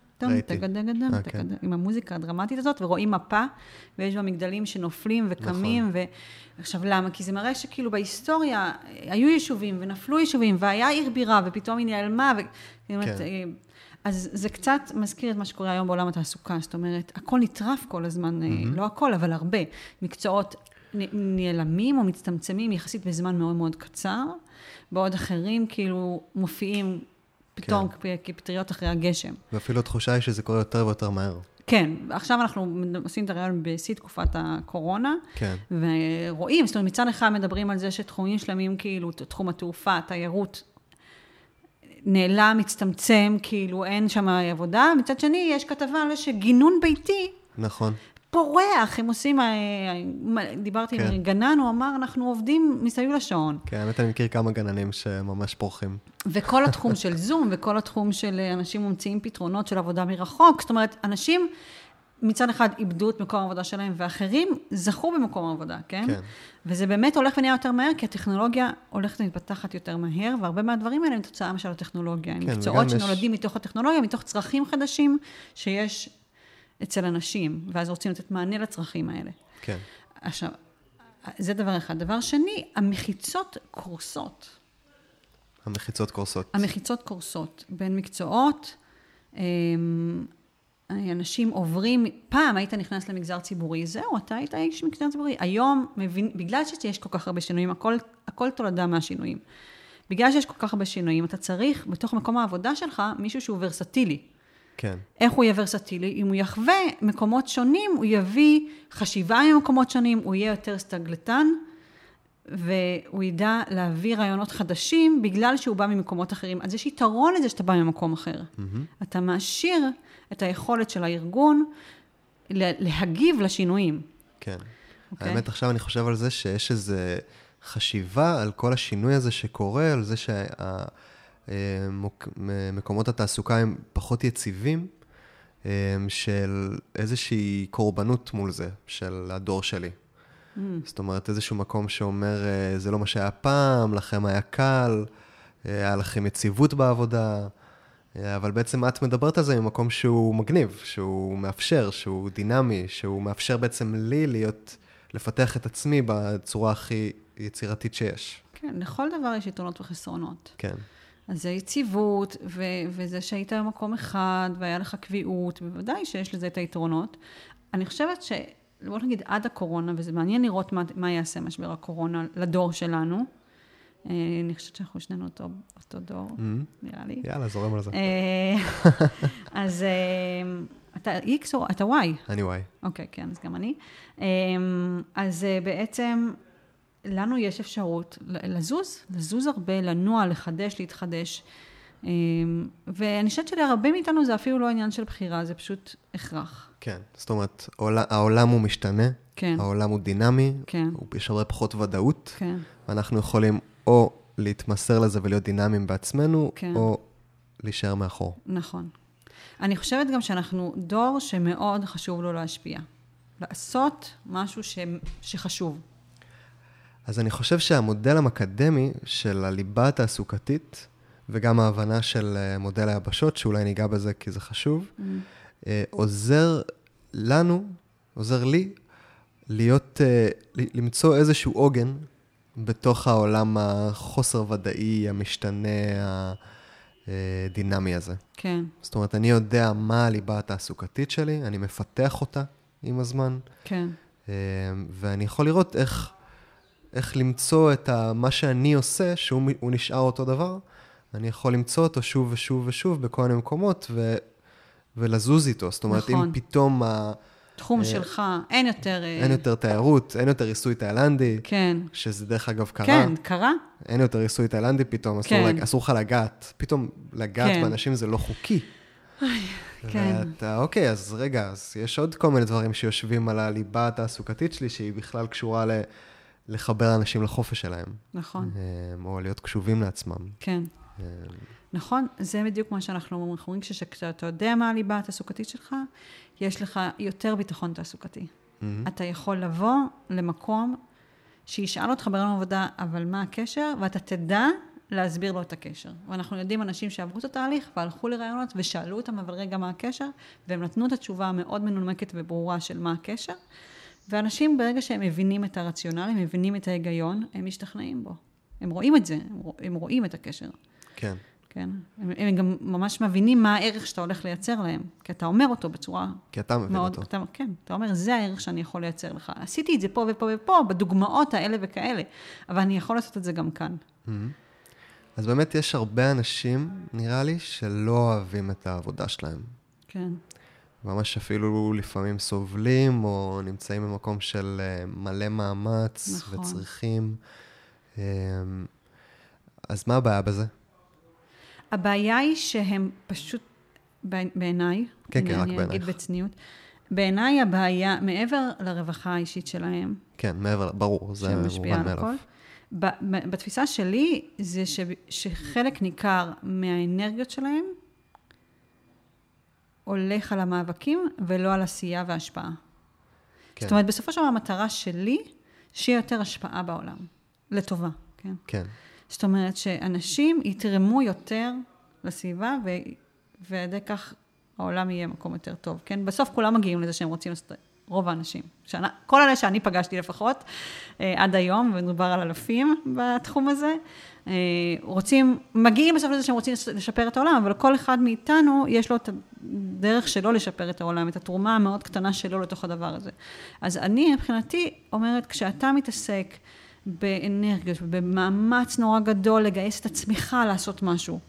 עם המוזיקה הדרמטית הזאת, ורואים מפה, ויש בה מגדלים שנופלים וקמים, ועכשיו למה? כי זה מראה שכאילו בהיסטוריה היו יישובים ונפלו יישובים, והיה עיר בירה, ופתאום היא נעלמה, אז זה קצת מזכיר את מה שקורה היום בעולם התעסוקה, זאת אומרת, הכל נטרף כל הזמן, לא הכל, אבל הרבה, מקצועות נעלמים או מצטמצמים יחסית בזמן מאוד מאוד קצר, בעוד אחרים כאילו מופיעים, פתאום כפטריות אחרי הגשם. ואפילו התחושה היא שזה קורה יותר ויותר מהר. כן, עכשיו אנחנו עושים את הרעיון בשיא תקופת הקורונה, ורואים, זאת אומרת, מצד אחד מדברים על זה שתחומים שלמים, כאילו, תחום התעופה, התיירות, נעלם, מצטמצם, כאילו, אין שם עבודה. מצד שני, יש כתבה על זה שגינון ביתי. נכון. פורח, הם עושים, דיברתי עם גנן, הוא אמר, אנחנו עובדים מסביב לשעון. כן, האמת אני מכיר כמה גננים שממש פורחים. וכל התחום של זום, וכל התחום של אנשים ממציאים פתרונות של עבודה מרחוק, זאת אומרת, אנשים מצד אחד איבדו את מקום העבודה שלהם, ואחרים זכו במקום העבודה, כן? כן. וזה באמת הולך ונהיה יותר מהר, כי הטכנולוגיה הולכת ומתפתחת יותר מהר, והרבה מהדברים האלה הם תוצאה של הטכנולוגיה, הם מקצועות שנולדים מתוך הטכנולוגיה, מתוך צרכים חדשים שיש אצל אנשים, ואז רוצים לתת מענה לצרכים האלה. כן. עכשיו, זה דבר אחד. דבר שני, המחיצות קורסות. המחיצות קורסות. המחיצות קורסות. בין מקצועות, אנשים עוברים, פעם היית נכנס למגזר ציבורי, זהו, אתה היית איש מגזר ציבורי. היום, בגלל שיש כל כך הרבה שינויים, הכל תולדה מהשינויים. בגלל שיש כל כך הרבה שינויים, אתה צריך, בתוך מקום העבודה שלך, מישהו שהוא ורסטילי. כן. איך הוא יהיה ורסטילי? אם הוא יחווה מקומות שונים, הוא יביא חשיבה ממקומות שונים, הוא יהיה יותר סטגלטן, והוא ידע להביא רעיונות חדשים, בגלל שהוא בא ממקומות אחרים. אז יש יתרון לזה שאתה בא ממקום אחר. אתה מעשיר את היכולת של הארגון להגיב לשינויים. כן. האמת, עכשיו אני חושב על זה שיש איזו חשיבה על כל השינוי הזה שקורה, על זה מקומות התעסוקה הם פחות יציבים, של איזושהי קורבנות מול זה, של הדור שלי. זאת אומרת, איזשהו מקום שאומר, זה לא מה שהיה פעם, לכם היה קל, היה לכם יציבות בעבודה, אבל בעצם את מדברת על זה ממקום שהוא מגניב, שהוא מאפשר, שהוא דינמי, שהוא מאפשר בעצם לי לפתח את עצמי בצורה הכי יצירתית שיש. כן, לכל דבר יש יתרונות וחסרונות. כן. אז זה יציבות, וזה שהיית במקום אחד, והיה לך קביעות, בוודאי שיש לזה את היתרונות. אני חושבת בוא נגיד עד הקורונה, וזה מעניין לראות מה יעשה משבר הקורונה לדור שלנו. אני חושבת שאנחנו שנינו אותו דור, נראה לי. יאללה, זורם על זה. אז אתה X או אתה Y? אני Y. אוקיי, כן, אז גם אני. אז בעצם לנו יש אפשרות לזוז הרבה, לנוע, לחדש, להתחדש. ואני חושבת שלהרבה מאיתנו זה אפילו לא עניין של בחירה, זה פשוט הכרח. כן, זאת אומרת, העולם הוא משתנה, העולם הוא דינמי, הוא הרבה פחות ודאות, ואנחנו יכולים או להתמסר לזה ולהיות דינמיים בעצמנו, או להישאר מאחור. נכון. אני חושבת גם שאנחנו דור שמאוד חשוב לו להשפיע, לעשות משהו שחשוב. אז אני חושב שהמודל המקדמי של הליבה התעסוקתית, וגם ההבנה של מודל היבשות, שאולי ניגע בזה כי זה חשוב, עוזר לנו, עוזר לי, להיות, למצוא איזשהו עוגן בתוך העולם החוסר ודאי, המשתנה, הדינמי הזה. כן. זאת אומרת, אני יודע מה הליבה התעסוקתית שלי, אני מפתח אותה עם הזמן. כן. ואני יכול לראות איך למצוא את מה שאני עושה, שהוא נשאר אותו דבר, אני יכול למצוא אותו שוב ושוב ושוב בכל מיני מקומות, ולזוז איתו. זאת אומרת, אם פתאום תחום שלך, אין יותר תיירות, אין יותר ריסוי תאילנדי, שזה דרך אגב קרה. כן, קרה. אין יותר ריסוי תאילנדי פתאום, אסור לך לגעת. פתאום לגעת באנשים זה לא חוקי. ואתה, אוקיי, אז רגע, אז יש עוד כל מיני דברים שיושבים על הליבה התעסוקתית שלי, שהיא בכלל קשורה לחבר אנשים לחופש שלהם. נכון. או להיות קשובים לעצמם. כן. נכון, זה בדיוק מה שאנחנו אומרים, כשאתה יודע מה הליבה התעסוקתית שלך, יש לך יותר ביטחון תעסוקתי. אתה יכול לבוא למקום שישאל אותך ברעיון עבודה, אבל מה הקשר? ואתה תדע להסביר לו את הקשר. ואנחנו יודעים אנשים שעברו את התהליך והלכו לרעיונות ושאלו אותם, אבל רגע מה הקשר, והם נתנו את התשובה המאוד מנומקת וברורה של מה הקשר, ואנשים ברגע שהם מבינים את הרציונל, הם מבינים את ההיגיון, הם משתכנעים בו. הם רואים את זה, הם רואים את הקשר. כן. כן. הם גם ממש מבינים מה הערך שאתה הולך לייצר להם. כי אתה אומר אותו בצורה מאוד... כי אתה מבין אותו. כן. אתה אומר, זה הערך שאני יכול לייצר לך. עשיתי את זה פה ופה ופה, בדוגמאות האלה וכאלה. אבל אני יכול לעשות את זה גם כאן. אז באמת יש הרבה אנשים, נראה לי, שלא אוהבים את העבודה שלהם. כן. ממש אפילו לפעמים סובלים, או נמצאים במקום של מלא מאמץ, נכון. וצריכים. אז מה הבעיה בזה? הבעיה היא שהם פשוט, בעיניי, כן, כן, רק בעינייך. אני אגיד בצניעות, בעיניי הבעיה, מעבר לרווחה האישית שלהם. כן, מעבר, ברור, זה מובן מאליו. בתפיסה שלי, זה שחלק ניכר מהאנרגיות שלהם, הולך על המאבקים, ולא על עשייה וההשפעה. כן. זאת אומרת, בסופו של דבר, המטרה שלי, שיהיה יותר השפעה בעולם. לטובה, כן? כן. זאת אומרת שאנשים יתרמו יותר לסביבה, ועדי כך העולם יהיה מקום יותר טוב, כן? בסוף כולם מגיעים לזה שהם רוצים לעשות, רוב האנשים. כל אלה שאני פגשתי לפחות, עד היום, ונדבר על אלפים בתחום הזה, מגיעים בסוף לזה שהם רוצים לשפר את העולם, אבל כל אחד מאיתנו יש לו את הדרך שלו לשפר את העולם, את התרומה המאוד קטנה שלו לתוך הדבר הזה. אז אני, מבחינתי, אומרת, כשאתה מתעסק באנרגיות, במאמץ נורא גדול לגייס את הצמיחה לעשות משהו,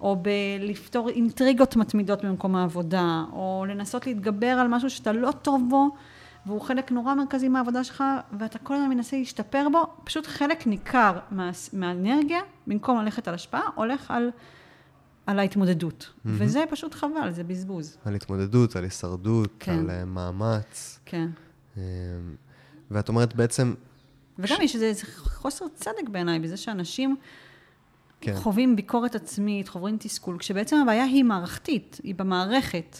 או בלפתור אינטריגות מתמידות במקום העבודה, או לנסות להתגבר על משהו שאתה לא טוב בו, והוא חלק נורא מרכזי מהעבודה שלך, ואתה כל הזמן מנסה להשתפר בו, פשוט חלק ניכר מהאנרגיה, במקום ללכת על השפעה, הולך על ההתמודדות. וזה פשוט חבל, זה בזבוז. על התמודדות, על הישרדות, על מאמץ. כן. ואת אומרת בעצם, וגם יש איזה חוסר צדק בעיניי, בזה שאנשים חווים ביקורת עצמית, חווים תסכול, כשבעצם הבעיה היא מערכתית, היא במערכת.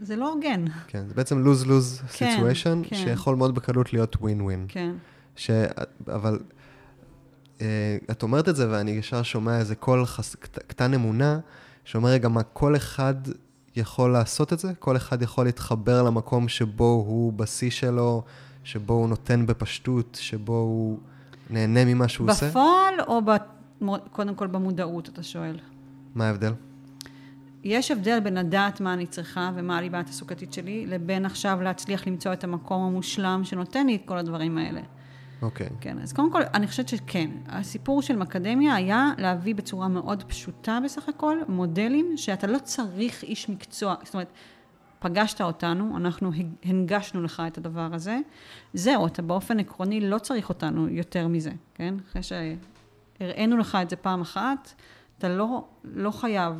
זה לא הוגן. כן, זה בעצם lose-lose situation, שיכול מאוד בקלות להיות win-win. כן. אבל את אומרת את זה, ואני ישר שומע איזה קול קטן אמונה, שאומר רגע מה כל אחד יכול לעשות את זה, כל אחד יכול להתחבר למקום שבו הוא בשיא שלו, שבו הוא נותן בפשטות, שבו הוא נהנה ממה שהוא עושה? בפועל או קודם כל במודעות, אתה שואל? מה ההבדל? יש הבדל בין לדעת מה אני צריכה ומה הליבה התעסוקתית שלי, לבין עכשיו להצליח למצוא את המקום המושלם שנותן לי את כל הדברים האלה. אוקיי. כן, אז קודם כל, אני חושבת שכן. הסיפור של מקדמיה היה להביא בצורה מאוד פשוטה בסך הכל, מודלים שאתה לא צריך איש מקצוע. זאת אומרת, פגשת אותנו, אנחנו הנגשנו לך את הדבר הזה. זהו, אתה באופן עקרוני לא צריך אותנו יותר מזה, כן? אחרי שהראינו לך את זה פעם אחת, אתה לא חייב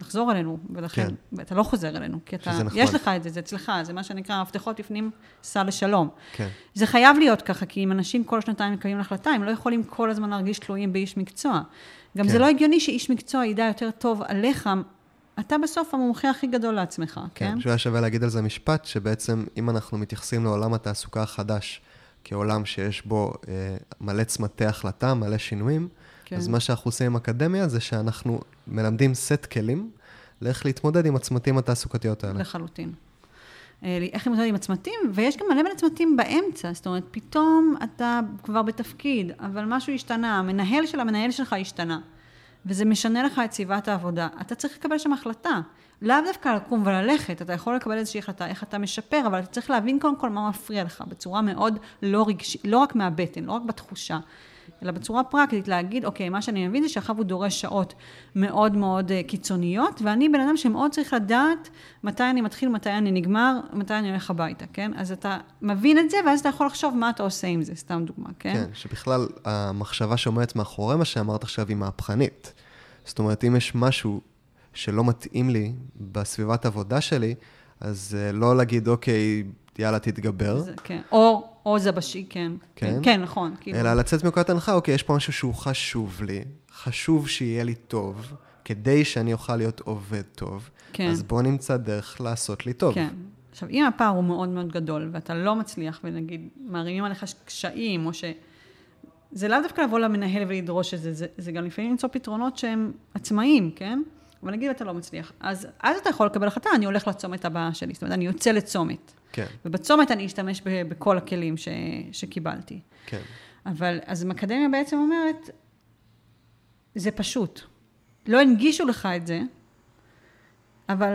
לחזור אלינו, ולכן, כן. אתה לא חוזר אלינו, כי אתה, יש לך את זה, זה אצלך, זה מה שנקרא, ההבטחות לפנים סע לשלום. כן. זה חייב להיות ככה, כי אם אנשים כל שנתיים מקבלים החלטה, הם לא יכולים כל הזמן להרגיש תלויים באיש מקצוע. גם כן. זה לא הגיוני שאיש מקצוע ידע יותר טוב עליך, אתה בסוף המומחה הכי גדול לעצמך, כן? כן, שהוא היה שווה להגיד על זה משפט, שבעצם אם אנחנו מתייחסים לעולם התעסוקה החדש, כעולם שיש בו מלא צמתי החלטה, מלא שינויים, כן. אז מה שאנחנו עושים עם אקדמיה זה שאנחנו מלמדים סט כלים, לאיך להתמודד עם הצמתים התעסוקתיות האלה. לחלוטין. איך להתמודד עם הצמתים, ויש גם מלא בין הצמתים באמצע, זאת אומרת, פתאום אתה כבר בתפקיד, אבל משהו השתנה, המנהל של המנהל שלך השתנה, וזה משנה לך את סביבת העבודה. אתה צריך לקבל שם החלטה. לאו דווקא לקום וללכת, אתה יכול לקבל איזושהי החלטה, איך אתה משפר, אבל אתה צריך להבין קודם כל מה מפריע לך, בצורה מאוד לא רגשית, לא רק מהבטן, לא רק בתחושה, אלא בצורה פרקטית, להגיד, אוקיי, מה שאני מבין זה שאחר הוא דורש שעות מאוד מאוד קיצוניות, ואני בן אדם שמאוד צריך לדעת מתי אני מתחיל, מתי אני נגמר, מתי אני הולך הביתה, כן? אז אתה מבין את זה, ואז אתה יכול לחשוב מה אתה עושה עם זה, סתם דוגמה, כן? כן, שבכלל המחשבה שעומדת מאחורי מה שאמרת עכשיו היא מהפכנית. זאת אומרת, אם יש משהו שלא מתאים לי בסביבת העבודה שלי, אז לא להגיד, אוקיי, יאללה, תתגבר. זה, כן. או זה בשי, כן. כן. כן, נכון. כאילו. אלא לצאת מנקודת הנחה, אוקיי, יש פה משהו שהוא חשוב לי, חשוב שיהיה לי טוב, כדי שאני אוכל להיות עובד טוב, כן. אז בוא נמצא דרך לעשות לי טוב. כן. עכשיו, אם הפער הוא מאוד מאוד גדול, ואתה לא מצליח, ונגיד, מערימים עליך קשיים, או ש... זה לאו דווקא לבוא למנהל ולדרוש את זה, זה גם לפעמים למצוא פתרונות שהם עצמאיים, כן? אבל נגיד, אתה לא מצליח. אז אתה יכול לקבל החלטה, אני הולך לצומת הבאה שלי, זאת אומרת, אני יוצא לצומת. כן. ובצומת אני אשתמש בכל הכלים שקיבלתי. כן. אבל, אז מקדמיה בעצם אומרת, זה פשוט. לא הנגישו לך את זה, אבל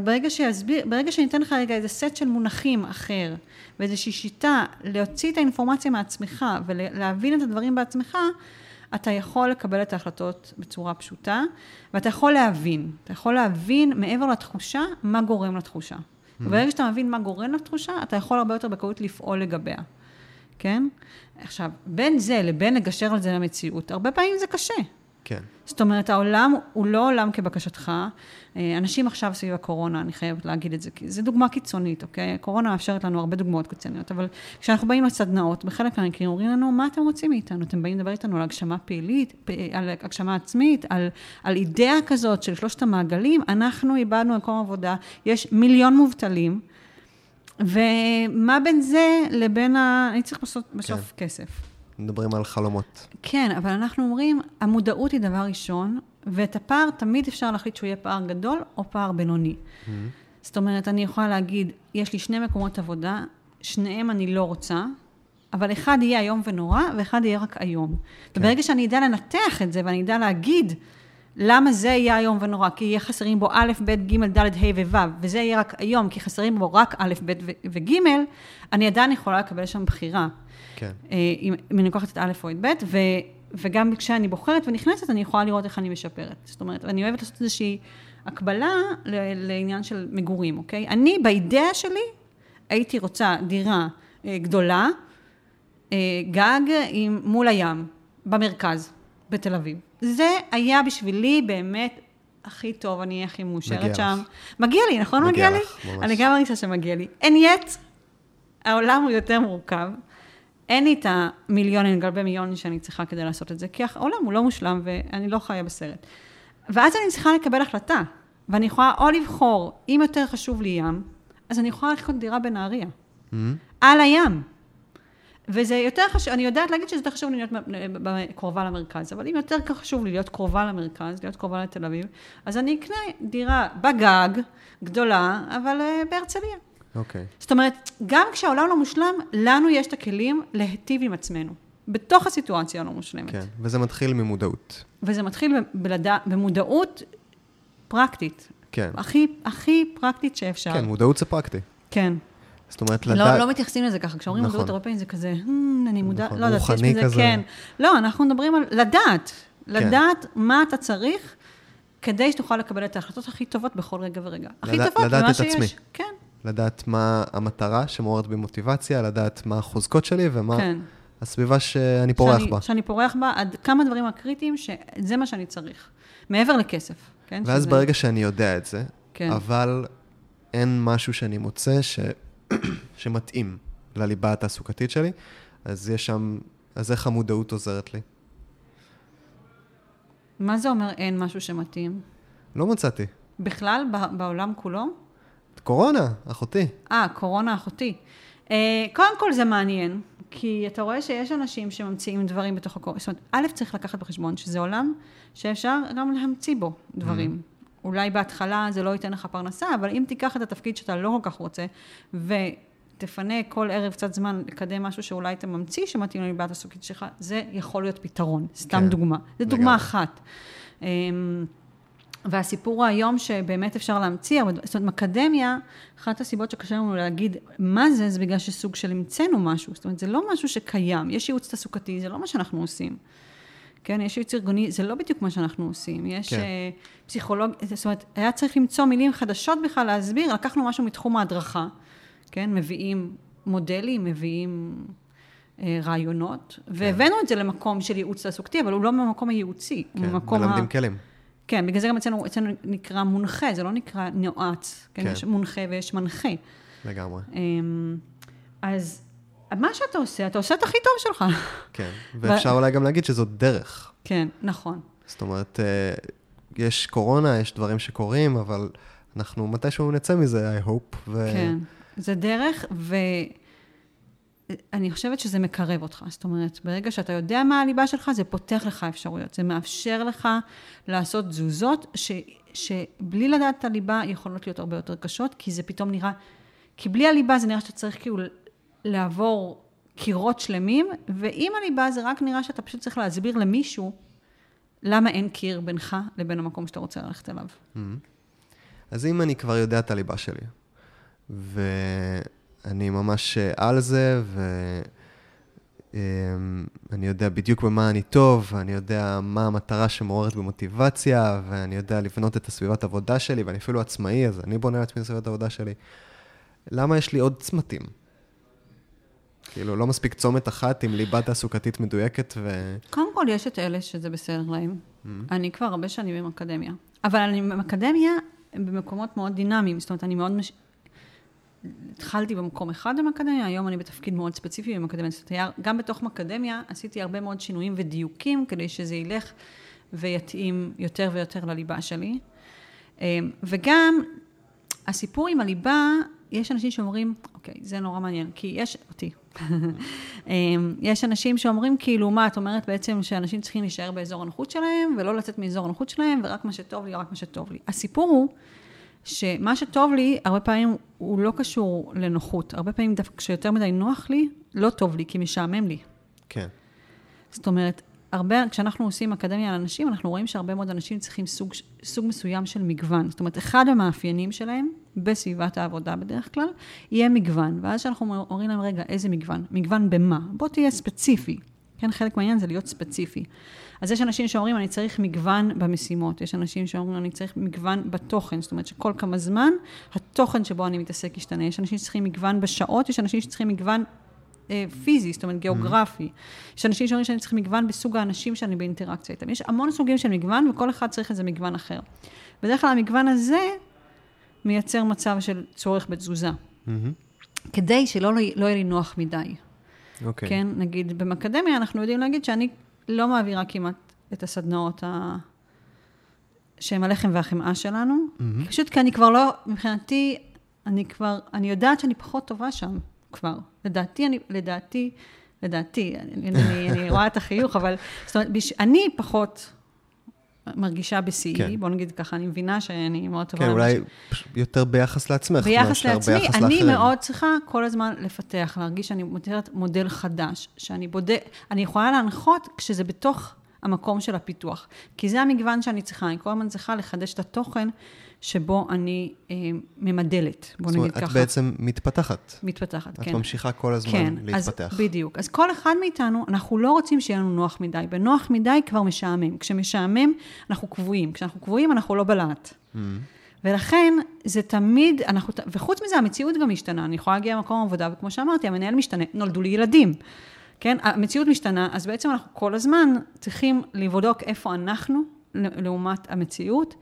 ברגע שניתן לך רגע איזה סט של מונחים אחר, ואיזושהי שיטה להוציא את האינפורמציה מעצמך, ולהבין את הדברים בעצמך, אתה יכול לקבל את ההחלטות בצורה פשוטה, ואתה יכול להבין. אתה יכול להבין מעבר לתחושה, מה גורם לתחושה. וברגע שאתה מבין מה גורם לתחושה, אתה יכול הרבה יותר בקלות לפעול לגביה. כן? עכשיו, בין זה לבין לגשר על זה למציאות, הרבה פעמים זה קשה. כן. זאת אומרת, העולם הוא לא עולם כבקשתך. אנשים עכשיו סביב הקורונה, אני חייבת להגיד את זה, כי זו דוגמה קיצונית, אוקיי? הקורונה מאפשרת לנו הרבה דוגמאות קיצוניות, אבל כשאנחנו באים לסדנאות, בחלק מהמקרים אומרים לנו, מה אתם רוצים מאיתנו? אתם באים לדבר איתנו על הגשמה פעילית, על הגשמה עצמית, על אידאה כזאת של שלושת המעגלים, אנחנו איבדנו מקום עבודה, יש 1,000,000 מובטלים, ומה בין זה לבין אני צריך בסוף כסף. מדברים על חלומות. כן, אבל אנחנו אומרים, המודעות היא דבר ראשון, ואת הפער תמיד אפשר להחליט שהוא יהיה פער גדול או פער בינוני. Mm-hmm. זאת אומרת, אני יכולה להגיד, יש לי 2 מקומות עבודה, שניהם אני לא רוצה, אבל אחד יהיה היום ונורא, ואחד יהיה רק היום. כן. וברגע שאני אדע לנתח את זה, ואני אדע להגיד, למה זה יהיה היום ונורא? כי יהיה חסרים בו א', ב', ג', ד', ה' וו', וזה יהיה רק היום, כי חסרים בו רק א', ב' וג', אני עדיין יכולה לקבל שם בחירה. כן. אם אני לוקחת את א' או את ב', וגם כשאני בוחרת ונכנסת, אני יכולה לראות איך אני משפרת. זאת אומרת, אני אוהבת לעשות איזושהי הקבלה לעניין של מגורים, אוקיי? אני, באידאה שלי, הייתי רוצה דירה גדולה, גג מול הים, במרכז, בתל אביב. זה היה בשבילי באמת הכי טוב, אני הכי מאושרת שם. מגיע לי, נכון? מגיע לי? אני גם מרגישה שמגיע לי. אין יצ, העולם הוא יותר מורכב. אין לי את המיליון, אני גלבי מיליון שאני צריכה כדי לעשות את זה, כי העולם הוא לא מושלם ואני לא חיה בסרט. ואז אני צריכה לקבל החלטה, ואני יכולה או לבחור, אם יותר חשוב לי ים, אז אני יכולה לקנות דירה בנהריה. על הים. וזה יותר חשוב, אני יודעת להגיד שזה יותר חשוב להיות קרובה למרכז, אבל אם יותר חשוב לי להיות קרובה למרכז, להיות קרובה לתל אביב, אז אני אקנה דירה בגג, גדולה, אבל בהרצליה. אוקיי. זאת אומרת, גם כשהעולם לא מושלם, לנו יש את הכלים להטיב עם עצמנו, בתוך הסיטואציה הלא מושלמת. כן, וזה מתחיל ממודעות. וזה מתחיל במודעות פרקטית. כן. הכי פרקטית שאפשר. כן, מודעות זה פרקטי. כן. זאת אומרת, לא מתייחסים לזה ככה. כשאומרים מודעות הרבה פעמים זה כזה, אני מודעת, לא יודעת, יש מזה, כן. לא, אנחנו מדברים על לדעת. לדעת מה אתה צריך כדי שתוכל לקבל את ההחלטות הכי טובות בכל רגע ורגע. הכי טובות, במה שיש. כן. לדעת מה המטרה שמעוררת במוטיבציה, לדעת מה החוזקות שלי ומה הסביבה שאני פורח בה. שאני פורח בה, עד כמה דברים הקריטיים שזה מה שאני צריך. מעבר לכסף. ואז ברגע שאני יודע את זה, אבל אין משהו שאני מוצא שמתאים לליבה התעסוקתית שלי, אז יש שם, אז איך המודעות עוזרת לי? מה זה אומר אין משהו שמתאים? לא מצאתי. בכלל, בעולם כולו? קורונה, אחותי. קורונה, אחותי. קודם כל זה מעניין, כי אתה רואה שיש אנשים שממציאים דברים בתוך הקורונה. זאת אומרת, א' צריך לקחת בחשבון שזה עולם שאפשר גם להמציא בו דברים. אולי בהתחלה זה לא ייתן לך פרנסה, אבל אם תיקח את התפקיד שאתה לא כל כך רוצה, ותפנה כל ערב קצת זמן לקדם משהו שאולי אתה ממציא, שמתאים לו לבעת הסוכית שלך, זה יכול להיות פתרון. סתם דוגמה. זה דוגמה אחת. והסיפור היום שבאמת אפשר להמציא, זאת אומרת, מקדמיה, אחת הסיבות שקשה לנו להגיד מה זה, זה בגלל שסוג של המצאנו משהו. זאת אומרת, זה לא משהו שקיים. יש ייעוץ תעסוקתי, זה לא מה שאנחנו עושים. כן, יש ייעוץ ארגוני, זה לא בדיוק מה שאנחנו עושים. יש פסיכולוג, זאת אומרת, היה צריך למצוא מילים חדשות בכלל להסביר, לקחנו משהו מתחום ההדרכה. כן, מביאים מודלים, מביאים רעיונות, והבאנו את זה למקום של ייעוץ תעסוקתי, אבל הוא לא במקום הייעוצי. מלמדים כלים. כן, בגלל זה גם אצלנו נקרא מונחה, זה לא נקרא נועץ. כן, יש מונחה ויש מנחה. לגמרי. אז מה שאתה עושה, אתה עושה את הכי טוב שלך. כן, ואפשר אולי גם להגיד שזו דרך. כן, נכון. זאת אומרת, יש קורונה, יש דברים שקורים, אבל אנחנו מתישהו נצא מזה, I hope. כן, זה דרך, ואני חושבת שזה מקרב אותך. זאת אומרת, ברגע שאתה יודע מה הליבה שלך, זה פותח לך אפשרויות, זה מאפשר לך לעשות תזוזות, שבלי לדעת את הליבה יכולות להיות הרבה יותר קשות, כי זה פתאום נראה, כי בלי הליבה זה נראה שאתה צריך כאילו לעבור קירות שלמים, ואם אני באה, זה רק נראה שאתה פשוט צריך להסביר למישהו, למה אין קיר בינך לבין המקום שאתה רוצה ללכת אליו. אז אם אני כבר יודע את הליבה שלי, ואני ממש על זה, ואני יודע בדיוק במה אני טוב, ואני יודע מה המטרה שמעוררת במוטיבציה, ואני יודע לבנות את הסביבת העבודה שלי, ואני אפילו עצמאי, אז אני בונה לעצמי את סביבת העבודה שלי. למה יש לי עוד צמתים? כאילו, לא מספיק צומת אחת עם ליבה תעסוקתית מדויקת ו... קודם כל, יש את אלה שזה בסדר להם. אני כבר הרבה שנים במקדמיה. אבל אני במקדמיה במקומות מאוד דינמיים. זאת אומרת, אני מאוד... התחלתי במקום אחד במקדמיה, היום אני בתפקיד מאוד ספציפי במקדמיה. גם בתוך מקדמיה עשיתי הרבה מאוד שינויים ודיוקים, כדי שזה ילך ויתאים יותר ויותר לליבה שלי. וגם הסיפור עם הליבה... יש אנשים שאומרים, אוקיי, זה נורא מעניין, כי יש, אותי, יש אנשים שאומרים, כאילו, מה, את אומרת בעצם שאנשים צריכים להישאר באזור הנוחות שלהם, ולא לצאת מאזור הנוחות שלהם, ורק מה שטוב לי, רק מה שטוב לי. הסיפור הוא, שמה שטוב לי, הרבה פעמים הוא לא קשור לנוחות, הרבה פעמים דווקא כשיותר מדי נוח לי, לא טוב לי, כי משעמם לי. כן. זאת אומרת, הרבה, כשאנחנו עושים אקדמיה על אנשים, אנחנו רואים שהרבה מאוד אנשים צריכים סוג מסוים של מגוון. זאת אומרת, אחד המאפיינים שלהם, בסביבת העבודה בדרך כלל, יהיה מגוון. ואז שאנחנו אומרים להם, רגע, איזה מגוון? מגוון במה? בוא תהיה ספציפי. כן, חלק מהעניין זה להיות ספציפי. אז יש אנשים שאומרים, אני צריך מגוון במשימות. יש אנשים שאומרים, אני צריך מגוון בתוכן. זאת אומרת, שכל כמה זמן, התוכן שבו אני מתעסק ישתנה. יש אנשים שצריכים מגוון בשעות, יש אנשים שצריכים מגוון פיזי, זאת אומרת, גיאוגרפי. יש אנשים שאומרים שאני צריך מגוון בסוג האנשים שאני באינטראקציה איתם. יש המון סוגים של מגוון, וכל אחד צריך איזה מגוון אחר. בדרך כלל, המגוון הזה מייצר מצב של צורך בתזוזה. כדי שלא יהיה לי נוח מדי. אוקיי. כן, נגיד, במקדמיה אנחנו יודעים להגיד שאני לא מעבירה כמעט את הסדנאות שהם הלחם והחמאה שלנו. פשוט כי אני כבר לא, מבחינתי, אני יודעת שאני פחות טובה שם. כבר. לדעתי, אני רואה את החיוך, אבל, זאת אומרת, אני פחות מרגישה בשיאי, בוא נגיד ככה, אני מבינה שאני מאוד טובה. כן, אולי יותר ביחס לעצמך. ביחס לעצמי, אני מאוד צריכה כל הזמן לפתח, להרגיש שאני מותרת מודל חדש, שאני יכולה להנחות כשזה בתוך המקום של הפיתוח. כי זה המגוון שאני צריכה, אני כל הזמן צריכה לחדש את התוכן שבו אני ממדלת, בוא נגיד ככה. זאת אומרת, את בעצם מתפתחת. מתפתחת, כן. את ממשיכה כל הזמן להתפתח. כן, בדיוק. אז כל אחד מאיתנו, אנחנו לא רוצים שיהיה לנו נוח מדי. בנוח מדי כבר משעמם. כשמשעמם, אנחנו קבועים. כשאנחנו קבועים, אנחנו לא בלעת. ולכן, זה תמיד, וחוץ מזה, המציאות גם משתנה. אני יכולה להגיע למקום העבודה, וכמו שאמרתי, המנהל משתנה, נולדו לי ילדים. כן? המציאות משתנה, אז בעצם אנחנו כל הזמן צריכים לבדוק איפה אנחנו, לעומת המציאות,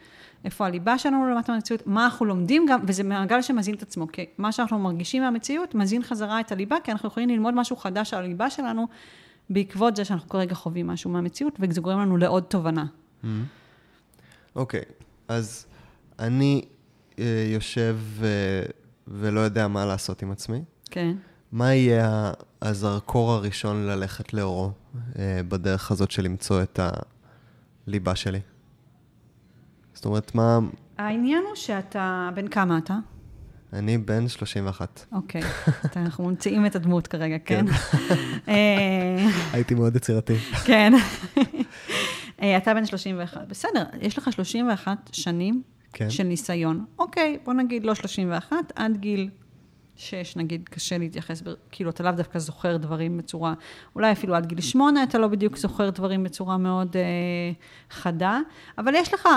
איפה הליבה שלנו לעומת המציאות, מה אנחנו לומדים גם, וזה מעגל שמזין את עצמו, כי מה שאנחנו מרגישים מהמציאות, מזין חזרה את הליבה, כי אנחנו יכולים ללמוד משהו חדש על הליבה שלנו, בעקבות זה שאנחנו כרגע חווים משהו מהמציאות, וזה גורם לנו לעוד תובנה. אוקיי, אז אני יושב ולא יודע מה לעשות עם עצמי. כן. מה יהיה הזרקור הראשון ללכת לאורו, בדרך הזאת של למצוא את הליבה שלי? זאת אומרת, מה... העניין הוא שאתה... בן כמה אתה? אני בן 31. אוקיי. אנחנו ממציאים את הדמות כרגע, כן? הייתי מאוד יצירתי. כן. אתה בן 31. בסדר, יש לך 31 שנים של ניסיון. אוקיי, בוא נגיד לא 31, עד גיל 6, נגיד, קשה להתייחס, כאילו אתה לאו דווקא זוכר דברים בצורה, אולי אפילו עד גיל 8 אתה לא בדיוק זוכר דברים בצורה מאוד חדה, אבל יש לך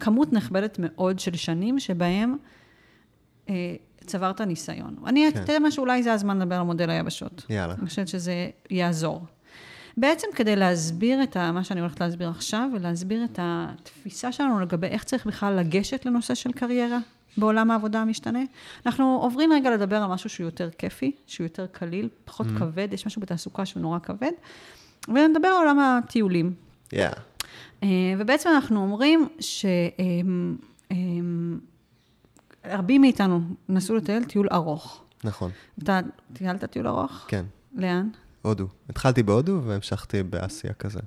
כמות נכבדת מאוד של שנים שבהם צברת ניסיון. אני אתן משהו, אולי זה הזמן לדבר על מודל היבשות. יאללה. אני חושבת שזה יעזור. בעצם כדי להסביר את מה שאני הולכת להסביר עכשיו, ולהסביר את התפיסה שלנו לגבי איך צריך בכלל לגשת לנושא של קריירה, בעולם העבודה המשתנה. אנחנו עוברים רגע לדבר על משהו שהוא יותר כיפי, שהוא יותר קליל, פחות כבד, יש משהו בתעסוקה שהוא נורא כבד, ונדבר על עולם הטיולים. ובעצם אנחנו אומרים שרבים מאיתנו נסו לטייל טיול ארוך. נכון. אתה טיילת טיול ארוך? כן. לאן? הודו. התחלתי בהודו והמשכתי באסיה כזה.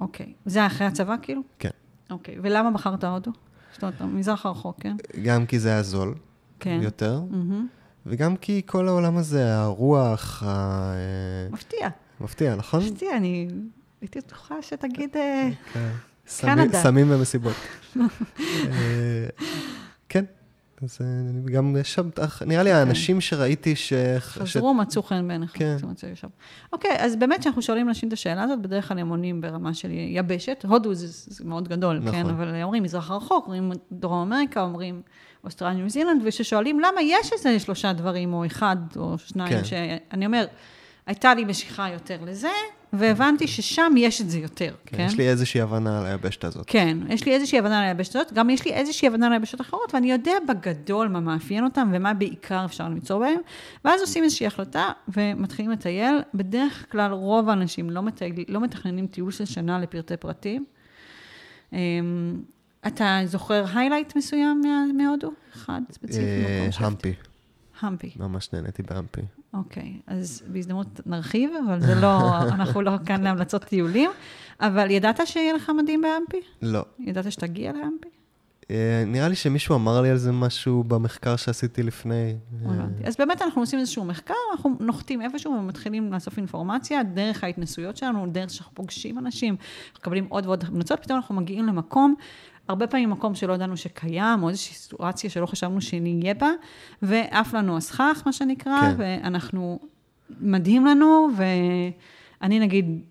אוקיי. זה אחרי הצבא כאילו? כן. אוקיי. ולמה בחרת הודו? מזרח הרחוק, כן? גם כי זה היה זול יותר, וגם כי כל העולם הזה, הרוח... מפתיע. מפתיע, נכון? מפתיע, אני הייתי בטוחה שתגיד קנדה. סמים ומסיבות. כן, אז גם שם, נראה לי האנשים שראיתי חזרו, מצאו חן בעיניך. אוקיי, אז באמת שאנחנו שואלים אנשים את השאלה הזאת, בדרך כלל הם עונים ברמה של יבשת, הודו זה מאוד גדול, אבל אומרים מזרח הרחוק, אומרים דרום אמריקה, אומרים אוסטרליה, ניו זילנד, וששואלים למה יש איזה שלושה דברים, או אחד, או שניים, שאני אומר, הייתה לי משיכה יותר לזה, והבנתי ששם יש את זה יותר. כן, יש לי איזושהי הבנה על היבשת הזאת. כן, יש לי איזושהי הבנה על היבשת הזאת, גם יש לי איזושהי הבנה על היבשות אחרות, ואני יודע בגדול מה מאפיין אותם, ומה בעיקר אפשר למצוא בהם, ואז עושים איזושהי החלטה, ומתחילים לטייל. בדרך כלל רוב האנשים לא מתכננים טיול של שנה לפרטי פרטים. אתה זוכר היילייט מסוים מהודו? אחד ספציפי מקום שבתי. המפי. המפי. ממש נהניתי בהמפי. אוקיי, אז בהזדמנות נרחיב, אבל זה לא, אנחנו לא כאן להמלצות טיולים, אבל ידעת שיהיה לך מדהים באמפי? לא. ידעת שתגיע לאמפי? נראה לי שמישהו אמר לי על זה משהו במחקר שעשיתי לפני. אז באמת אנחנו עושים איזשהו מחקר, אנחנו נוחתים איפשהו ומתחילים לאסוף אינפורמציה, דרך ההתנסויות שלנו, דרך שאנחנו פוגשים אנשים, מקבלים עוד ועוד המלצות, פתאום אנחנו מגיעים למקום, הרבה פעמים מקום שלא ידענו שקיים, או איזושהי סיטואציה שלא חשבנו שנהיה בה, ואף לנו הסכך, מה שנקרא, כן. ואנחנו, מדהים לנו, ואני נגיד,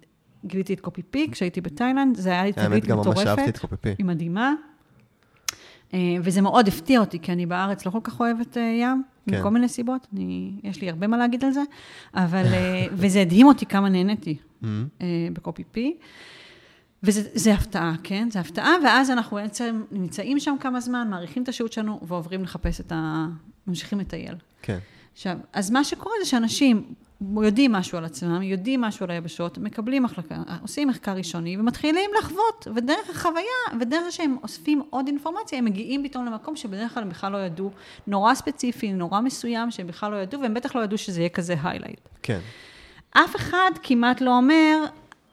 גיליתי את קופי פי, כשהייתי בטיילנד, זה היה לי תגלית מטורפת, היא מדהימה, וזה מאוד הפתיע אותי, כי אני בארץ לא כל כך אוהבת ים, כן. מכל מיני סיבות, יש לי הרבה מה להגיד על זה, אבל, וזה הדהים אותי כמה נהניתי, בקופי פי, וזה הפתעה, כן? זה הפתעה, ואז אנחנו בעצם נמצאים שם כמה זמן, מעריכים את השהות שלנו, ועוברים לחפש את ממשיכים לטייל. כן. עכשיו, אז מה שקורה זה שאנשים יודעים משהו על עצמם, יודעים משהו על היבשות, מקבלים מחלקה, עושים מחקר ראשוני, ומתחילים לחוות, ודרך החוויה, ודרך שהם אוספים עוד אינפורמציה, הם מגיעים פתאום למקום שבדרך כלל הם בכלל לא ידעו, נורא ספציפי, נורא מסוים, שהם בכלל לא ידעו, והם בטח לא ידעו שזה יהיה כזה היילייט. כן. אף אחד כמעט לא אומר,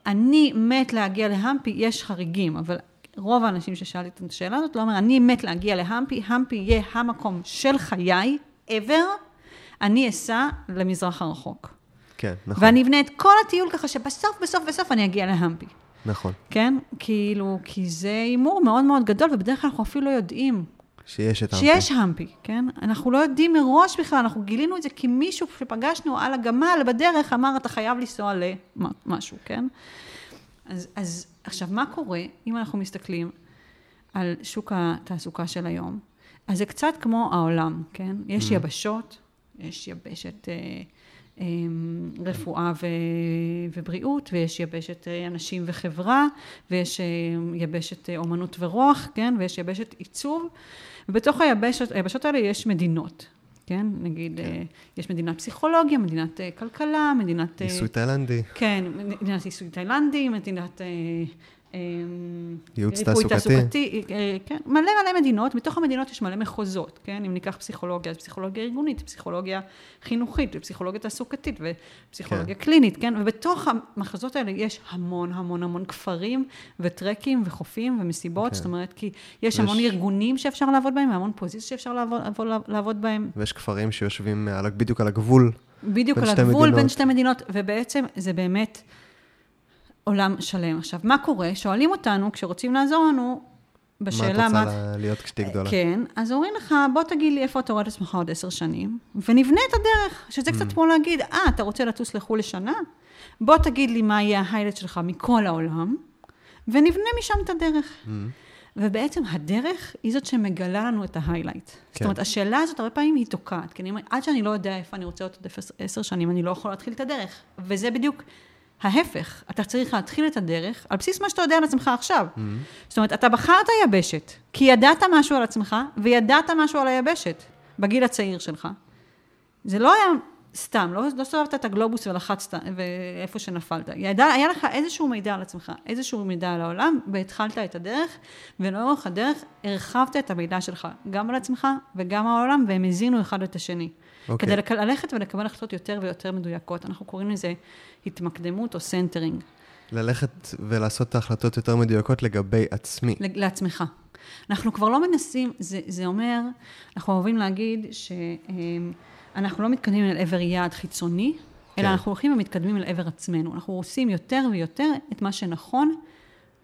אני מת להגיע להמפי, יש חריגים, אבל רוב האנשים ששאלתי את השאלה הזאת, לא אומר, אני מת להגיע להמפי, המפי יהיה המקום של חיי, ever, אני אסע למזרח הרחוק. כן, נכון. ואני אבנה את כל הטיול ככה, שבסוף, בסוף, בסוף אני אגיע להמפי. נכון. כן? כאילו, כי זה אימור מאוד מאוד גדול, ובדרך כלל אנחנו אפילו לא יודעים. שיש המפי, כן? אנחנו לא יודעים מראש בכלל, אנחנו גילינו את זה, כי מישהו שפגשנו על הגמל בדרך, אמר, אתה חייב לנסוע למשהו, כן? אז עכשיו, מה קורה אם אנחנו מסתכלים על שוק התעסוקה של היום? אז זה קצת כמו העולם, כן? יש יבשות, יש יבשת רפואה ובריאות, ויש יבשת אנשים וחברה, ויש יבשת אומנות ורוח, כן? ויש יבשת עיצוב, ובתוך היבשות האלה יש מדינות, כן? נגיד, יש מדינת פסיכולוגיה, מדינת כלכלה, מדינת... ניסוי תאילנדי. כן, מדינת ניסוי תאילנדי, מדינת... ייעוץ תעסוקתי, כן, מלא מדינות, מתוך המדינות יש מלא מחוזות, כן, אם ניקח פסיכולוגיה, אז פסיכולוגיה ארגונית, פסיכולוגיה חינוכית, פסיכולוגיה תעסוקתית ופסיכולוגיה קלינית, כן, ובתוך המחוזות האלה יש המון המון המון כפרים וטרקים וחופים ומסיבות, זאת אומרת כי יש המון ארגונים שאפשר לעבוד בהם, והמון פוזיציות שאפשר לעבוד בהם. ויש כפרים שיושבים בדיוק על הגבול, בדיוק על הגבול בין שתי מדינות, ובעצם זה באמת... עולם שלם. עכשיו, מה קורה? שואלים אותנו, כשרוצים לעזור לנו, בשאלה... מה את רוצה להיות כשתי גדולה? כן, אז אומרים לך, בוא תגיד לי איפה אתה רואה את עצמך עוד 10 שנים, ונבנה את הדרך, שזה קצת כמו להגיד, אתה רוצה לטוס לחו"ל לשנה? בוא תגיד לי מה יהיה ההיילייט שלך מכל העולם, ונבנה משם את הדרך. ובעצם הדרך היא זאת שמגלה לנו את ההיילייט. זאת אומרת, השאלה הזאת הרבה פעמים היא תוקעת, כי עד שאני לא יודע איפה אני רוצה עוד 10 שנים, אני לא יכול להתחיל את הדרך. וזה בדיוק ההפך, אתה צריך להתחיל את הדרך על בסיס מה שאתה יודע על עצמך עכשיו. זאת אומרת, אתה בחרת יבשת, כי ידעת משהו על עצמך, וידעת משהו על היבשת, בגיל הצעיר שלך. זה לא היה סתם, לא סובבת את הגלובוס ולחצת, ואיפה שנפלת. היה לך איזשהו מידע על עצמך, איזשהו מידע על העולם, והתחלת את הדרך, ולאורך הדרך הרחבת את המידע שלך, גם על עצמך וגם על העולם, והם הזינו אחד את השני. כדי ללכת ולקבל החלטות יותר ויותר מדויקות. אנחנו קוראים לזה התמקדמות או סנטרינג. ללכת ולעשות את ההחלטות יותר מדויקות לגבי עצמי. לעצמך. אנחנו כבר לא מנסים, זה אומר, אנחנו אוהבים להגיד שאנחנו לא מתקדמים אל עבר יעד חיצוני, אלא אנחנו הולכים ומתקדמים אל עבר עצמנו. אנחנו עושים יותר ויותר את מה שנכון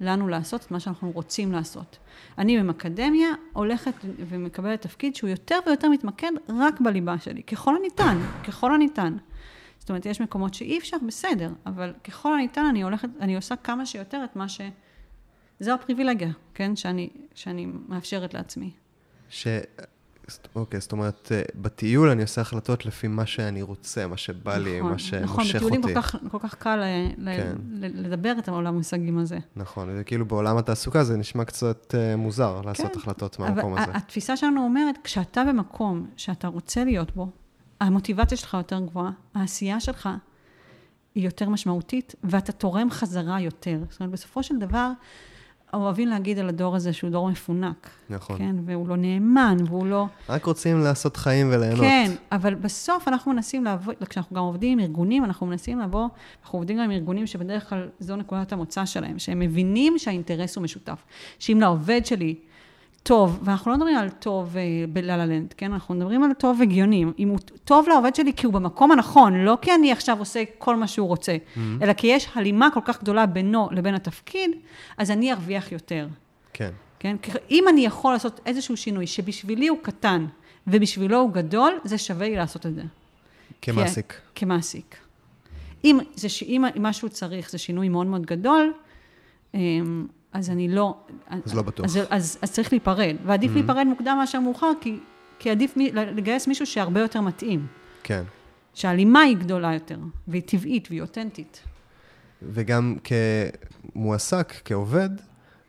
לנו לעשות, את מה שאנחנו רוצים לעשות. אני במקדמיה הולכת ומקבלת תפקיד שהוא יותר ויותר מתמקד רק בליבה שלי, ככל הניתן, ככל הניתן. זאת אומרת, יש מקומות שאי אפשר, בסדר, אבל ככל הניתן אני הולכת, אני עושה כמה שיותר את מה ש... זו הפריבילגיה, כן? שאני מאפשרת לעצמי. אוקיי, זאת אומרת, בטיול אני עושה החלטות לפי מה שאני רוצה, מה שבא לי, מה שמושך אותי. נכון, בטיולים כל כך קל לדבר את העולם המושגים הזה. נכון, זה כאילו בעולם התעסוקה זה נשמע קצת מוזר לעשות החלטות מהמקום הזה. התפיסה שלנו אומרת, כשאתה במקום שאתה רוצה להיות בו, המוטיבציה שלך יותר גבוהה, העשייה שלך היא יותר משמעותית, ואתה תורם חזרה יותר. זאת אומרת, בסופו של דבר... אוהבים להגיד על הדור הזה שהוא דור מפונק. נכון. כן, והוא לא נאמן, והוא לא... רק רוצים לעשות חיים וליהנות. כן, אבל בסוף אנחנו מנסים לעבוד, כשאנחנו גם עובדים עם ארגונים, אנחנו מנסים לבוא, אנחנו עובדים גם עם ארגונים שבדרך כלל זו נקודת המוצא שלהם, שהם מבינים שהאינטרס הוא משותף. שאם לעובד שלי טוב, ואנחנו לא מדברים על טוב בלללנד, כן? אנחנו מדברים על טוב הגיונים. אם הוא טוב לעובד שלי כי הוא במקום הנכון, לא כי אני עכשיו עושה כל מה שהוא רוצה, אלא כי יש הלימה כל כך גדולה בינו לבין התפקיד, אז אני ארוויח יותר. כן. כן? אם אני יכול לעשות איזשהו שינוי שבשבילי הוא קטן ובשבילו הוא גדול, זה שווה לי לעשות את זה. כמעסיק. כמעסיק. אם משהו צריך, זה שינוי מאוד מאוד גדול, אז אני לא... אז לא בטוח. אז צריך להיפרד. ועדיף להיפרד מוקדם מאשר מאוחר, כי עדיף לגייס מישהו שהרבה יותר מתאים. כן. שהלימה היא גדולה יותר, והיא טבעית, והיא אותנטית. וגם כמועסק, כעובד,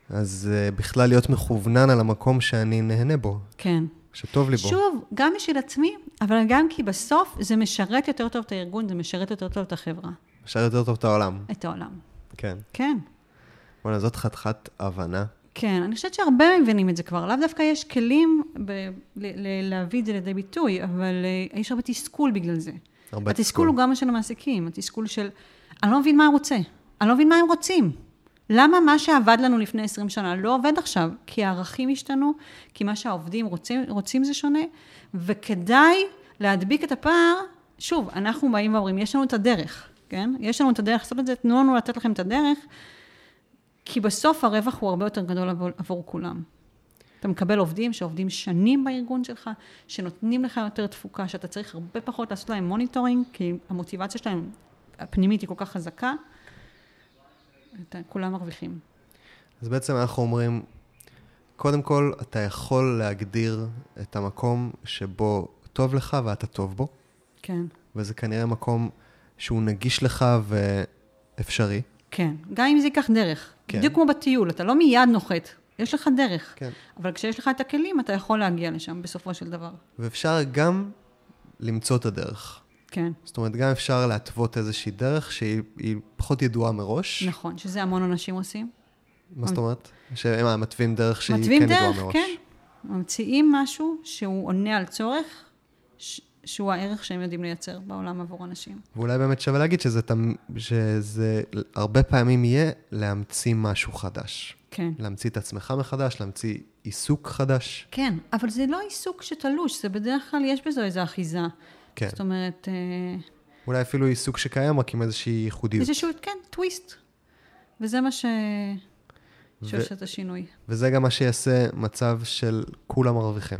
אז בכלל להיות מכוונן על המקום שאני נהנה בו. כן. שטוב לי בו. שוב, גם בשביל עצמי, אבל גם כי בסוף זה משרת יותר טוב את הארגון, זה משרת יותר טוב את החברה. משרת יותר טוב את העולם. את העולם. כן. כן. וואלה, זאת חתכת הבנה. כן, אני חושבת שהרבה מבינים את זה כבר. לאו דווקא יש כלים להביא את זה לידי ביטוי, אבל יש הרבה תסכול בגלל זה. התסכול הוא גם של המעסיקים, התסכול של, אני לא מבין מה הוא רוצה, אני לא מבין מה הם רוצים. למה מה שעבד לנו לפני 20 שנה לא עובד עכשיו? כי הערכים השתנו, כי מה שהעובדים רוצים זה שונה, וכדאי להדביק את הפער. שוב, אנחנו באים ואומרים, יש לנו את הדרך, כן? יש לנו את הדרך, זאת אומרת, תנו לנו לתת לכם את הדרך, כי בסוף הרווח הוא הרבה יותר גדול עבור כולם. אתה מקבל עובדים שעובדים שנים בארגון שלך, שנותנים לך יותר תפוקה, שאתה צריך הרבה פחות לעשות להם מוניטורינג, כי המוטיבציה שלהם הפנימית היא כל כך חזקה, כולם מרוויחים. אז בעצם אנחנו אומרים, קודם כל אתה יכול להגדיר את המקום שבו טוב לך ואתה טוב בו. כן. וזה כנראה מקום שהוא נגיש לך ואפשרי. כן, גם אם זה ייקח דרך. כן. בדיוק כמו בטיול, אתה לא מיד נוחת. יש לך דרך. כן. אבל כשיש לך את הכלים, אתה יכול להגיע לשם בסופו של דבר. ואפשר גם למצוא את הדרך. כן. זאת אומרת, גם אפשר להתוות איזושהי דרך שהיא פחות ידועה מראש. נכון, שזה המון אנשים עושים. מה זאת אומרת? שהם מתווים דרך שהיא כן ידועה מראש. מתווים דרך, כן. ממציאים משהו שהוא עונה על צורך, שהוא הערך שהם יודעים לייצר בעולם עבור אנשים. ואולי באמת שווה להגיד שזה הרבה פעמים יהיה להמציא משהו חדש. כן. להמציא את עצמך מחדש, להמציא עיסוק חדש. כן, אבל זה לא עיסוק שתלוש, זה בדרך כלל יש בזו איזו אחיזה. כן. זאת אומרת... אולי אפילו עיסוק שקיים רק עם איזושהי ייחודיות. איזשהו, כן, טוויסט. וזה מה שעושה את השינוי. וזה גם מה שיעשה מצב של כולם מרוויחים.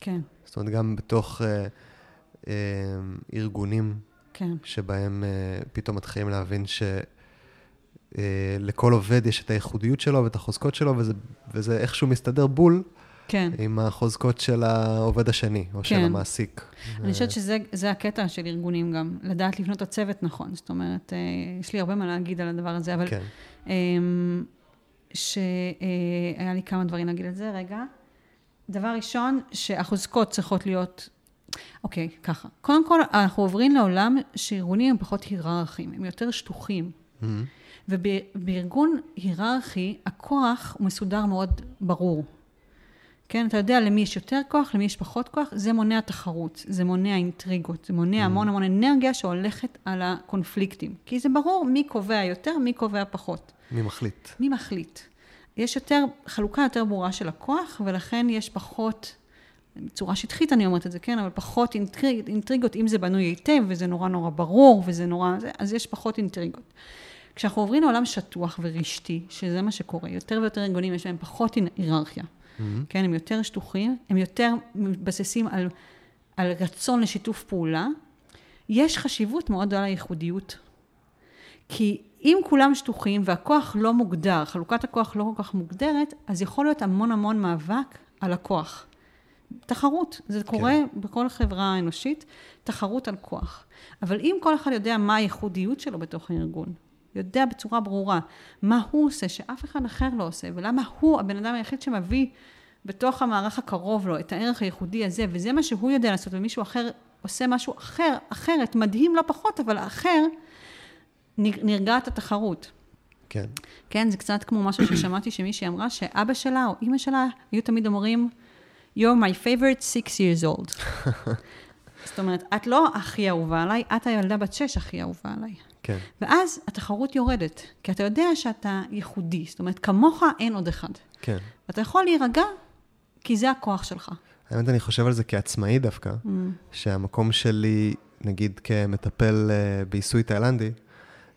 כן. זאת אומרת, גם בתוך ארגונים, כן. שבהם פתאום מתחילים להבין שלכל עובד יש את הייחודיות שלו ואת החוזקות שלו, וזה איכשהו מסתדר בול, כן. עם החוזקות של העובד השני, או כן. של המעסיק. אני חושבת שזה הקטע של ארגונים גם, לדעת לבנות הצוות נכון. זאת אומרת, יש לי הרבה מה להגיד על הדבר הזה, אבל כן. שהיה לי כמה דברים להגיד על זה, רגע. דבר ראשון, שהחוזקות צריכות להיות... אוקיי, ככה. קודם כל, אנחנו עוברים לעולם שארגונים הם פחות היררכיים, הם יותר שטוחים. ובארגון היררכי, הכוח הוא מסודר מאוד ברור. כן, אתה יודע למי יש יותר כוח, למי יש פחות כוח, זה מונע תחרות, זה מונע אינטריגות, זה מונע המון המון אנרגיה שהולכת על הקונפליקטים. כי זה ברור מי קובע יותר, מי קובע פחות. מי מחליט. מי מחליט. יש יותר, חלוקה יותר ברורה של הכוח, ולכן יש פחות... בצורה שטחית אני אומרת את זה, כן, אבל פחות אינטריגות, אם זה בנוי היטב, וזה נורא נורא ברור, וזה נורא, אז יש פחות אינטריגות. כשאנחנו עוברים לעולם שטוח ורשתי, שזה מה שקורה, יותר ויותר ארגונים יש להם פחות היררכיה, כן, הם יותר שטוחים, הם יותר מתבססים על רצון לשיתוף פעולה, יש חשיבות מאוד על הייחודיות, כי אם כולם שטוחים, והכוח לא מוגדר, חלוקת הכוח לא כל כך מוגדרת, אז יכול להיות המון המון מאבק על הכוח. תחרות, זה קורה בכל חברה האנושית, תחרות על כוח. אבל אם כל אחד יודע מה הייחודיות שלו בתוך הארגון, יודע בצורה ברורה מה הוא עושה שאף אחד אחר לא עושה, ולמה הוא הבן אדם היחיד שמביא בתוך המערך הקרוב לו את הערך הייחודי הזה, וזה מה שהוא יודע לעשות, ומישהו אחר עושה משהו אחרת, מדהים לא פחות, אבל אחר, נרגעת התחרות. כן. כן, זה קצת כמו משהו ששמעתי שמישהי אמרה, שאבא שלה או אמא שלה היו תמיד אומרים, You're my favorite 6 years old. זאת אומרת, את לא הכי אהובה עליי, את הילדה בת 6 הכי אהובה עליי. כן. ואז התחרות יורדת, כי אתה יודע שאתה ייחודי. זאת אומרת, כמוך אין עוד אחד. כן. ואתה יכול להירגע, כי זה הכוח שלך. האמת, אני חושב על זה כעצמאי דווקא, שהמקום שלי, נגיד כמטפל בעיסוי תאילנדי,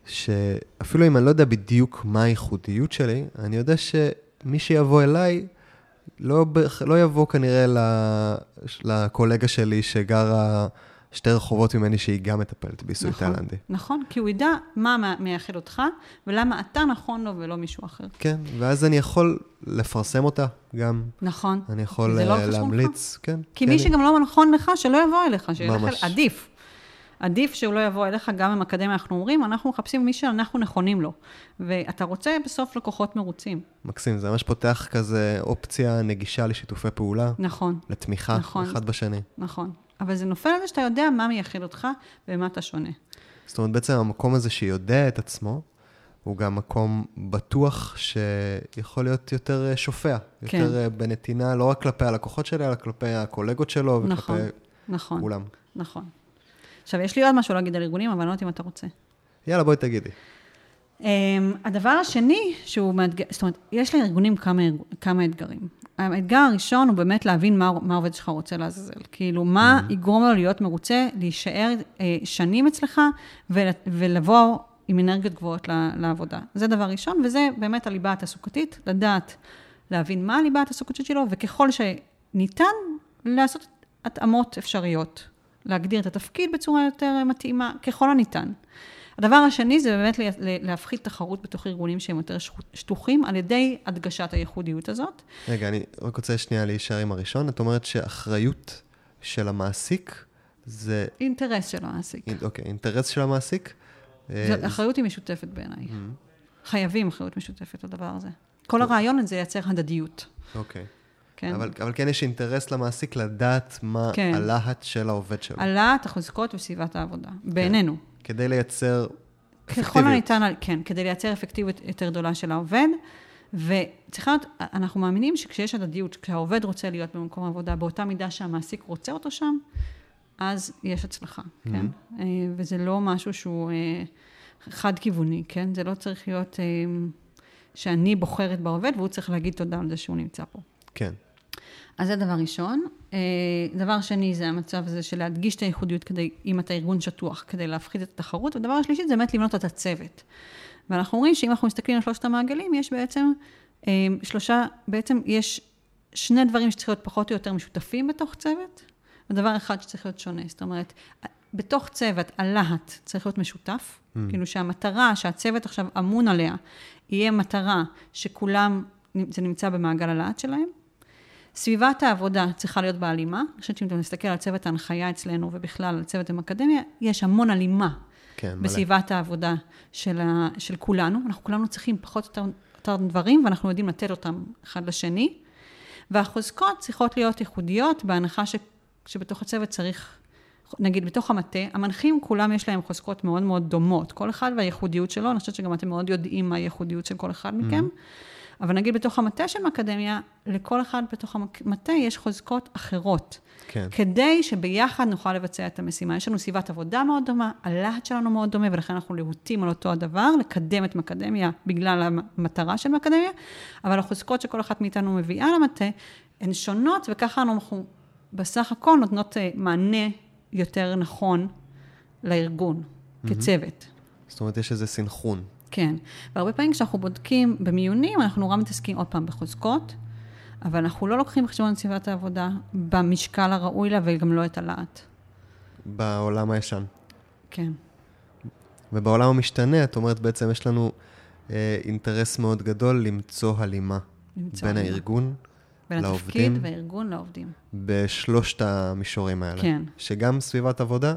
שאפילו אם אני לא יודע בדיוק מה הייחודיות שלי, אני יודע שמי שיבוא אליי, לא יבוא כנראה לקולגה שלי שגרה 2 רחובות ממני שהיא גם מטפלת בעיסוי תאילנדי. נכון, כי הוא ידע מה מייחד אותך ולמה אתה נכון לו ולא מישהו אחר. כן, ואז אני יכול לפרסם אותה גם. נכון. אני יכול להמליץ. כי מי שגם לא נכון לך, שלא יבוא אליך, עדיף. עדיף שהוא לא יבוא אליך, גם במקדמיה אנחנו אומרים, אנחנו מחפשים מי שאנחנו נכונים לו. ואתה רוצה בסוף לקוחות מרוצים. מקסים, זה ממש פותח כזה אופציה נגישה לשיתופי פעולה. נכון. לתמיכה, נכון. אחד בשני. נכון. אבל זה נופל על זה שאתה יודע מה מייחד אותך ומה אתה שונה. זאת אומרת, בעצם המקום הזה שיודע את עצמו, הוא גם מקום בטוח שיכול להיות יותר שופע. כן. יותר בנתינה, לא רק כלפי הלקוחות שלי, אלא כלפי הקולגות שלו וכלפי נכון. אולם. נכון. עכשיו, יש לי עוד משהו להגיד על ארגונים, אבל לא יודעת אם אתה רוצה. יאללה, בואי תגידי. הדבר השני, שהוא מאתגר, זאת אומרת, יש לארגונים כמה אתגרים. האתגר הראשון הוא באמת להבין מה העובד שלך רוצה לעזאזל. כאילו, מה יגרום לו להיות מרוצה, להישאר שנים אצלך, ולבוא עם אנרגיות גבוהות לעבודה. זה דבר ראשון, וזה באמת הליבה התעסוקתית, לדעת, להבין מה הליבה התעסוקתית שלו, וככל שניתן, לעשות התאמות אפשריות, להגדיר את התפקיד בצורה יותר מתאימה, ככל הניתן. הדבר השני זה באמת להפחית תחרות בתוך ארגונים שהם יותר שטוחים, על ידי הדגשת הייחודיות הזאת. רגע, אני רק רוצה שנייה להישאר עם הראשון. את אומרת שאחריות של המעסיק זה... אינטרס של המעסיק. אוקיי, אינטרס של המעסיק. אחריות היא משותפת בעיניי. חייבים אחריות משותפת לדבר הזה. כל הרעיון הזה ייצר הדדיות. אוקיי. כן. אבל כן יש אינטרס למעסיק לדעת מה הלהט של העובד שלו. הלהט, החוזקות וסביבת העבודה. בעינינו. כדי לייצר אפקטיביות. כן, כדי לייצר אפקטיביות יותר גדולה של העובד, אנחנו מאמינים שכשיש הדדיות, כשהעובד רוצה להיות במקום העבודה, באותה מידה שהמעסיק רוצה אותו שם, אז יש הצלחה, כן? וזה לא משהו שהוא חד-כיווני, כן? זה לא צריך להיות שאני בוחרת בעובד, והוא צריך להגיד תודה על זה שהוא נמצא פה. כן. אז זה דבר ראשון. דבר שני זה המצב הזה של להדגיש את הייחודיות כדי, אם אתה ארגון שטוח, כדי להפחית את התחרות. ודבר השלישי זה באמת לבנות את הצוות. ואנחנו אומרים שאם אנחנו מסתכלים על שלושת המעגלים, יש בעצם יש שני דברים שצריך להיות פחות או יותר משותפים בתוך צוות, ודבר אחד שצריך להיות שונה. זאת אומרת, בתוך צוות, הלהט צריך להיות משותף. כאילו שהמטרה שהצוות עכשיו אמון עליה, יהיה מטרה שכולם, זה נמצא במעגל הלהט שלהם. סביבת העבודה צריכה להיות באלימה. אני חושבת שאם אתם נסתכל על צוות ההנחיה אצלנו, ובכלל על צוות המקדמיה, יש המון אלימה בסביבת העבודה של כולנו. אנחנו כולנו צריכים פחות יותר דברים, ואנחנו יודעים לתת אותם אחד לשני. והחוזקות צריכות להיות ייחודיות, בהנחה שבתוך הצוות צריך, נגיד בתוך המטה, המנחים כולם יש להם חוזקות מאוד מאוד דומות. כל אחד והייחודיות שלו, אני חושבת שגם אתם מאוד יודעים מה הייחודיות של כל אחד מכם. אבל נגיד בתוך המטה של מקדמיה, לכל אחד בתוך המטה יש חוזקות אחרות. כן. כדי שביחד נוכל לבצע את המשימה. יש לנו סביבת עבודה מאוד דומה, הלהט שלנו מאוד דומה, ולכן אנחנו להוטים על אותו הדבר, לקדם את מקדמיה בגלל המטרה של מקדמיה, אבל החוזקות שכל אחת מאיתנו מביאה למטה, הן שונות, וככה אנחנו בסך הכל נותנות מענה יותר נכון לארגון, כצוות. זאת אומרת, יש איזה סנכרון. כן, והרבה פעמים כשאנחנו בודקים במיונים, אנחנו נורא מתעסקים עוד פעם בחוזקות, אבל אנחנו לא לוקחים בחשבון סביבת העבודה במשקל הראוי לה, וגם לא את הלהט. בעולם הישן. כן. ובעולם המשתנה, את אומרת בעצם יש לנו אינטרס מאוד גדול למצוא הלימה. בין הארגון לעובדים. בין התפקיד והארגון לעובדים. בשלושת המישורים האלה. כן. שגם סביבת עבודה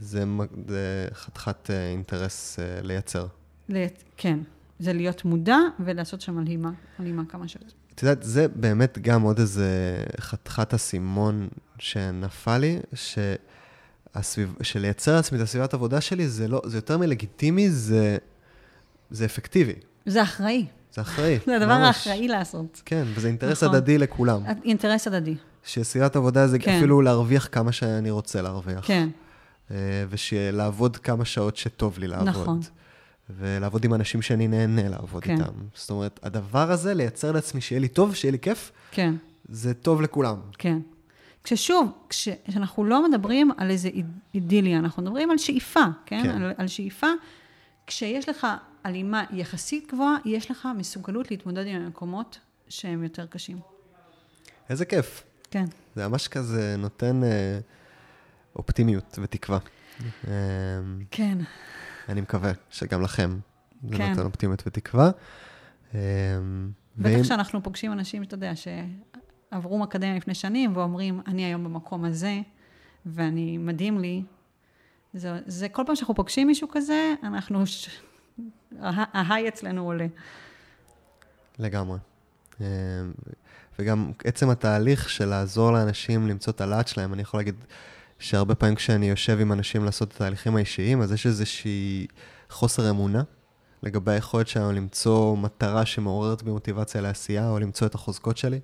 זה חתיכת אינטרס לייצר. כן, זה להיות מודע ולעשות שם הלימה כמה שעות. את יודעת, זה באמת גם עוד איזה חתיכת הסימון שנפל לי, שלייצר עצמי את הסביבת העבודה שלי, זה יותר מלגיטימי, זה אפקטיבי. זה אחראי. זה אחראי. זה הדבר האחראי לעשות. כן, וזה אינטרס הדדי לכולם. אינטרס הדדי. שסביבת העבודה זה אפילו להרוויח כמה שאני רוצה להרוויח. כן. ושלעבוד כמה שעות שטוב לי לעבוד. נכון. ולעבוד עם אנשים שאני נהנה לעבוד איתם. זאת אומרת, הדבר הזה, לייצר לעצמי שיהיה לי טוב, שיהיה לי כיף, זה טוב לכולם. כן. כששוב, כשאנחנו לא מדברים על איזה אידיליה, אנחנו מדברים על שאיפה, כן? על שאיפה, כשיש לך אלימה יחסית גבוהה, יש לך מסוגלות להתמודד עם המקומות שהם יותר קשים. איזה כיף. כן. זה ממש כזה נותן אופטימיות ותקווה. כן. אני מקווה שגם לכם זה נותן אופטימיות ותקווה. בטח שאנחנו פוגשים אנשים, אתה יודע, שעברו מקדמיה לפני שנים, ואומרים, אני היום במקום הזה, ואני מדהים לי. זה כל פעם שאנחנו פוגשים מישהו כזה, אנחנו, ההיי אצלנו עולה. לגמרי. וגם עצם התהליך של לעזור לאנשים למצוא את הלהט שלהם, אני יכול להגיד, שהרבה פעמים כשאני יושב עם אנשים לעשות את התהליכים האישיים, אז יש איזושהי חוסר אמונה לגבי היכולת שלנו למצוא מטרה שמעוררת במוטיבציה לעשייה, או למצוא את החוזקות שלי.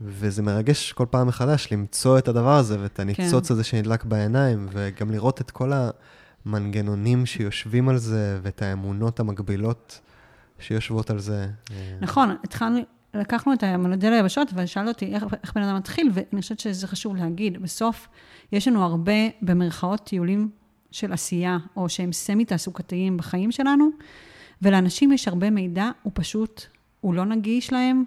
וזה מרגש כל פעם מחדש למצוא את הדבר הזה, ואת הניצוץ הזה שנדלק בעיניים, וגם לראות את כל המנגנונים שיושבים על זה, ואת האמונות המקבילות שיושבות על זה. נכון, לקחנו את המודל היבשות, ושאלו אותי איך בן אדם מתחיל, ואני חושבת שזה חשוב להגיד. בסוף, יש לנו הרבה, במרכאות, טיולים של עשייה, או שהם סמי תעסוקתיים בחיים שלנו, ולאנשים יש הרבה מידע, הוא פשוט, הוא לא נגיש להם,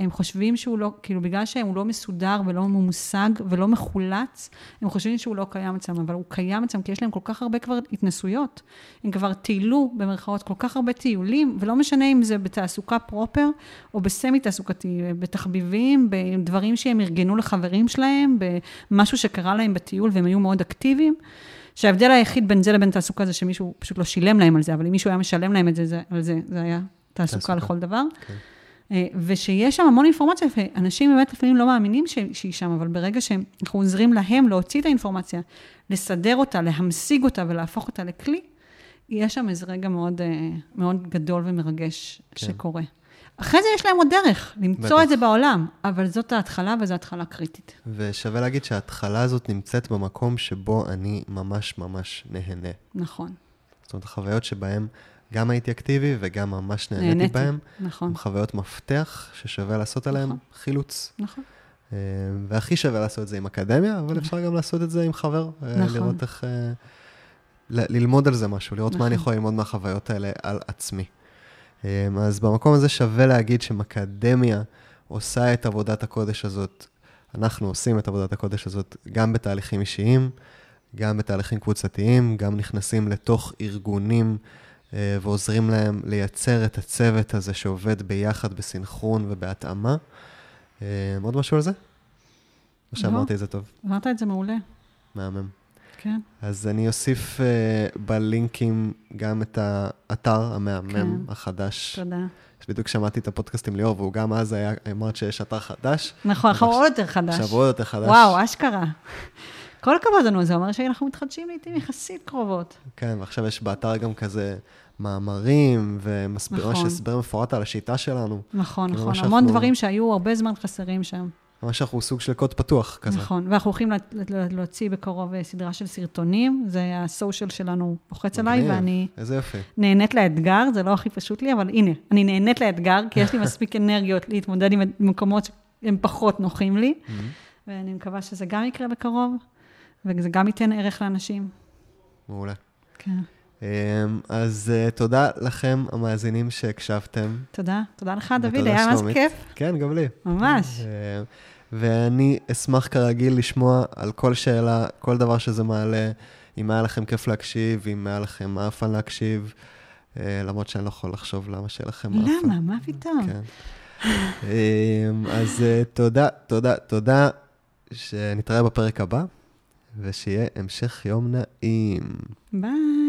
הם חושבים שהוא לא, כאילו בגלל שהוא לא מסודר ולא מושג ולא מחולץ, הם חושבים שהוא לא קיים אצלם, אבל הוא קיים אצלם כי יש להם כל כך הרבה כבר התנסויות, הם כבר טיילו במרכאות כל כך הרבה טיולים, ולא משנה אם זה בתעסוקה פרופר או בסמי תעסוקתי, בתחביבים, בדברים שהם ארגנו לחברים שלהם, במשהו שקרה להם בטיול והם היו מאוד אקטיביים, שההבדל היחיד בין זה לבין תעסוקה זה שמישהו פשוט לא שילם להם על זה, אבל אם מישהו היה משלם להם על זה, זה היה תעסוקה לכל דבר. ושיש שם המון אינפורמציה, ואנשים באמת לפעמים לא מאמינים שהיא שם, אבל ברגע שאנחנו עוזרים להם להוציא את האינפורמציה, לסדר אותה, להמשיג אותה ולהפוך אותה לכלי, יש שם איזה רגע מאוד, מאוד גדול ומרגש שקורה. אחרי זה יש להם עוד דרך, למצוא את זה בעולם, אבל זאת ההתחלה, וזו התחלה קריטית. ושווה להגיד שההתחלה הזאת נמצאת במקום שבו אני ממש ממש נהנה. נכון. זאת אומרת, החוויות שבהן גם הייתי אקטיבי וגם ממש נהניתי בהם. נכון. עם חוויות מפתח ששווה לעשות עליהם חילוץ. נכון. והכי שווה לעשות את זה עם אקדמיה, אבל אפשר גם לעשות את זה עם חבר. נכון. לראות איך, ללמוד על זה משהו, לראות מה אני יכול ללמוד מהחוויות האלה על עצמי. אז במקום הזה שווה להגיד שמקדמיה עושה את עבודת הקודש הזאת, אנחנו עושים את עבודת הקודש הזאת גם בתהליכים אישיים, גם בתהליכים קבוצתיים, גם נכנסים לתוך ארגונים ועוזרים להם לייצר את הצוות הזה שעובד ביחד בסנכרון ובהתאמה. עוד משהו על זה? מה שאמרתי את זה טוב. אמרת את זה מעולה. מהמם. כן. אז אני אוסיף בלינקים גם את האתר המאמם כן. החדש. תודה. שבדיוק שמעתי את הפודקאסטים ליאור, והוא גם אז היה, אמרת שיש אתר חדש. נכון, עכשיו עוד יותר חדש. עכשיו עוד יותר חדש. וואו, אשכרה. כל כבוד לנו, זה אומר שאנחנו מתחדשים לעתים יחסית קרובות. כן, ועכשיו יש באתר גם כזה מאמרים, ומסבירה נכון. שהסבר מפורט על השיטה שלנו. נכון, נכון. המון אנחנו דברים שהיו הרבה זמן חסרים שם. ממש אנחנו סוג של קוד פתוח כזה. נכון, ואנחנו הולכים להוציא בקרוב סדרה של סרטונים, זה הסושיאל שלנו לוחץ עליי, ואני נהנית לאתגר, זה לא הכי פשוט לי, אבל הנה, אני נהנית לאתגר, כי יש לי מספיק אנרגיות להתמודד עם מקומות שהם פחות נוחים לי, ואני מקווה שזה גם יקרה בקרוב, וזה גם ייתן ערך לאנשים. מעולה. כן. אז תודה לכם המאזינים שהקשבתם. תודה, תודה לך דוד, היה ממש כיף. כן, גם לי. ממש. ואני אשמח כרגיל לשמוע על כל שאלה, כל דבר שזה מעלה, אם היה לכם כיף להקשיב, אם היה לכם אהפן להקשיב, למרות שאני לא יכול לחשוב למה שיהיה לכם אהפן. למה? מה פתאום? כן. אז תודה, תודה, תודה, שנתראה בפרק הבא, ושיהיה המשך יום נעים. ביי.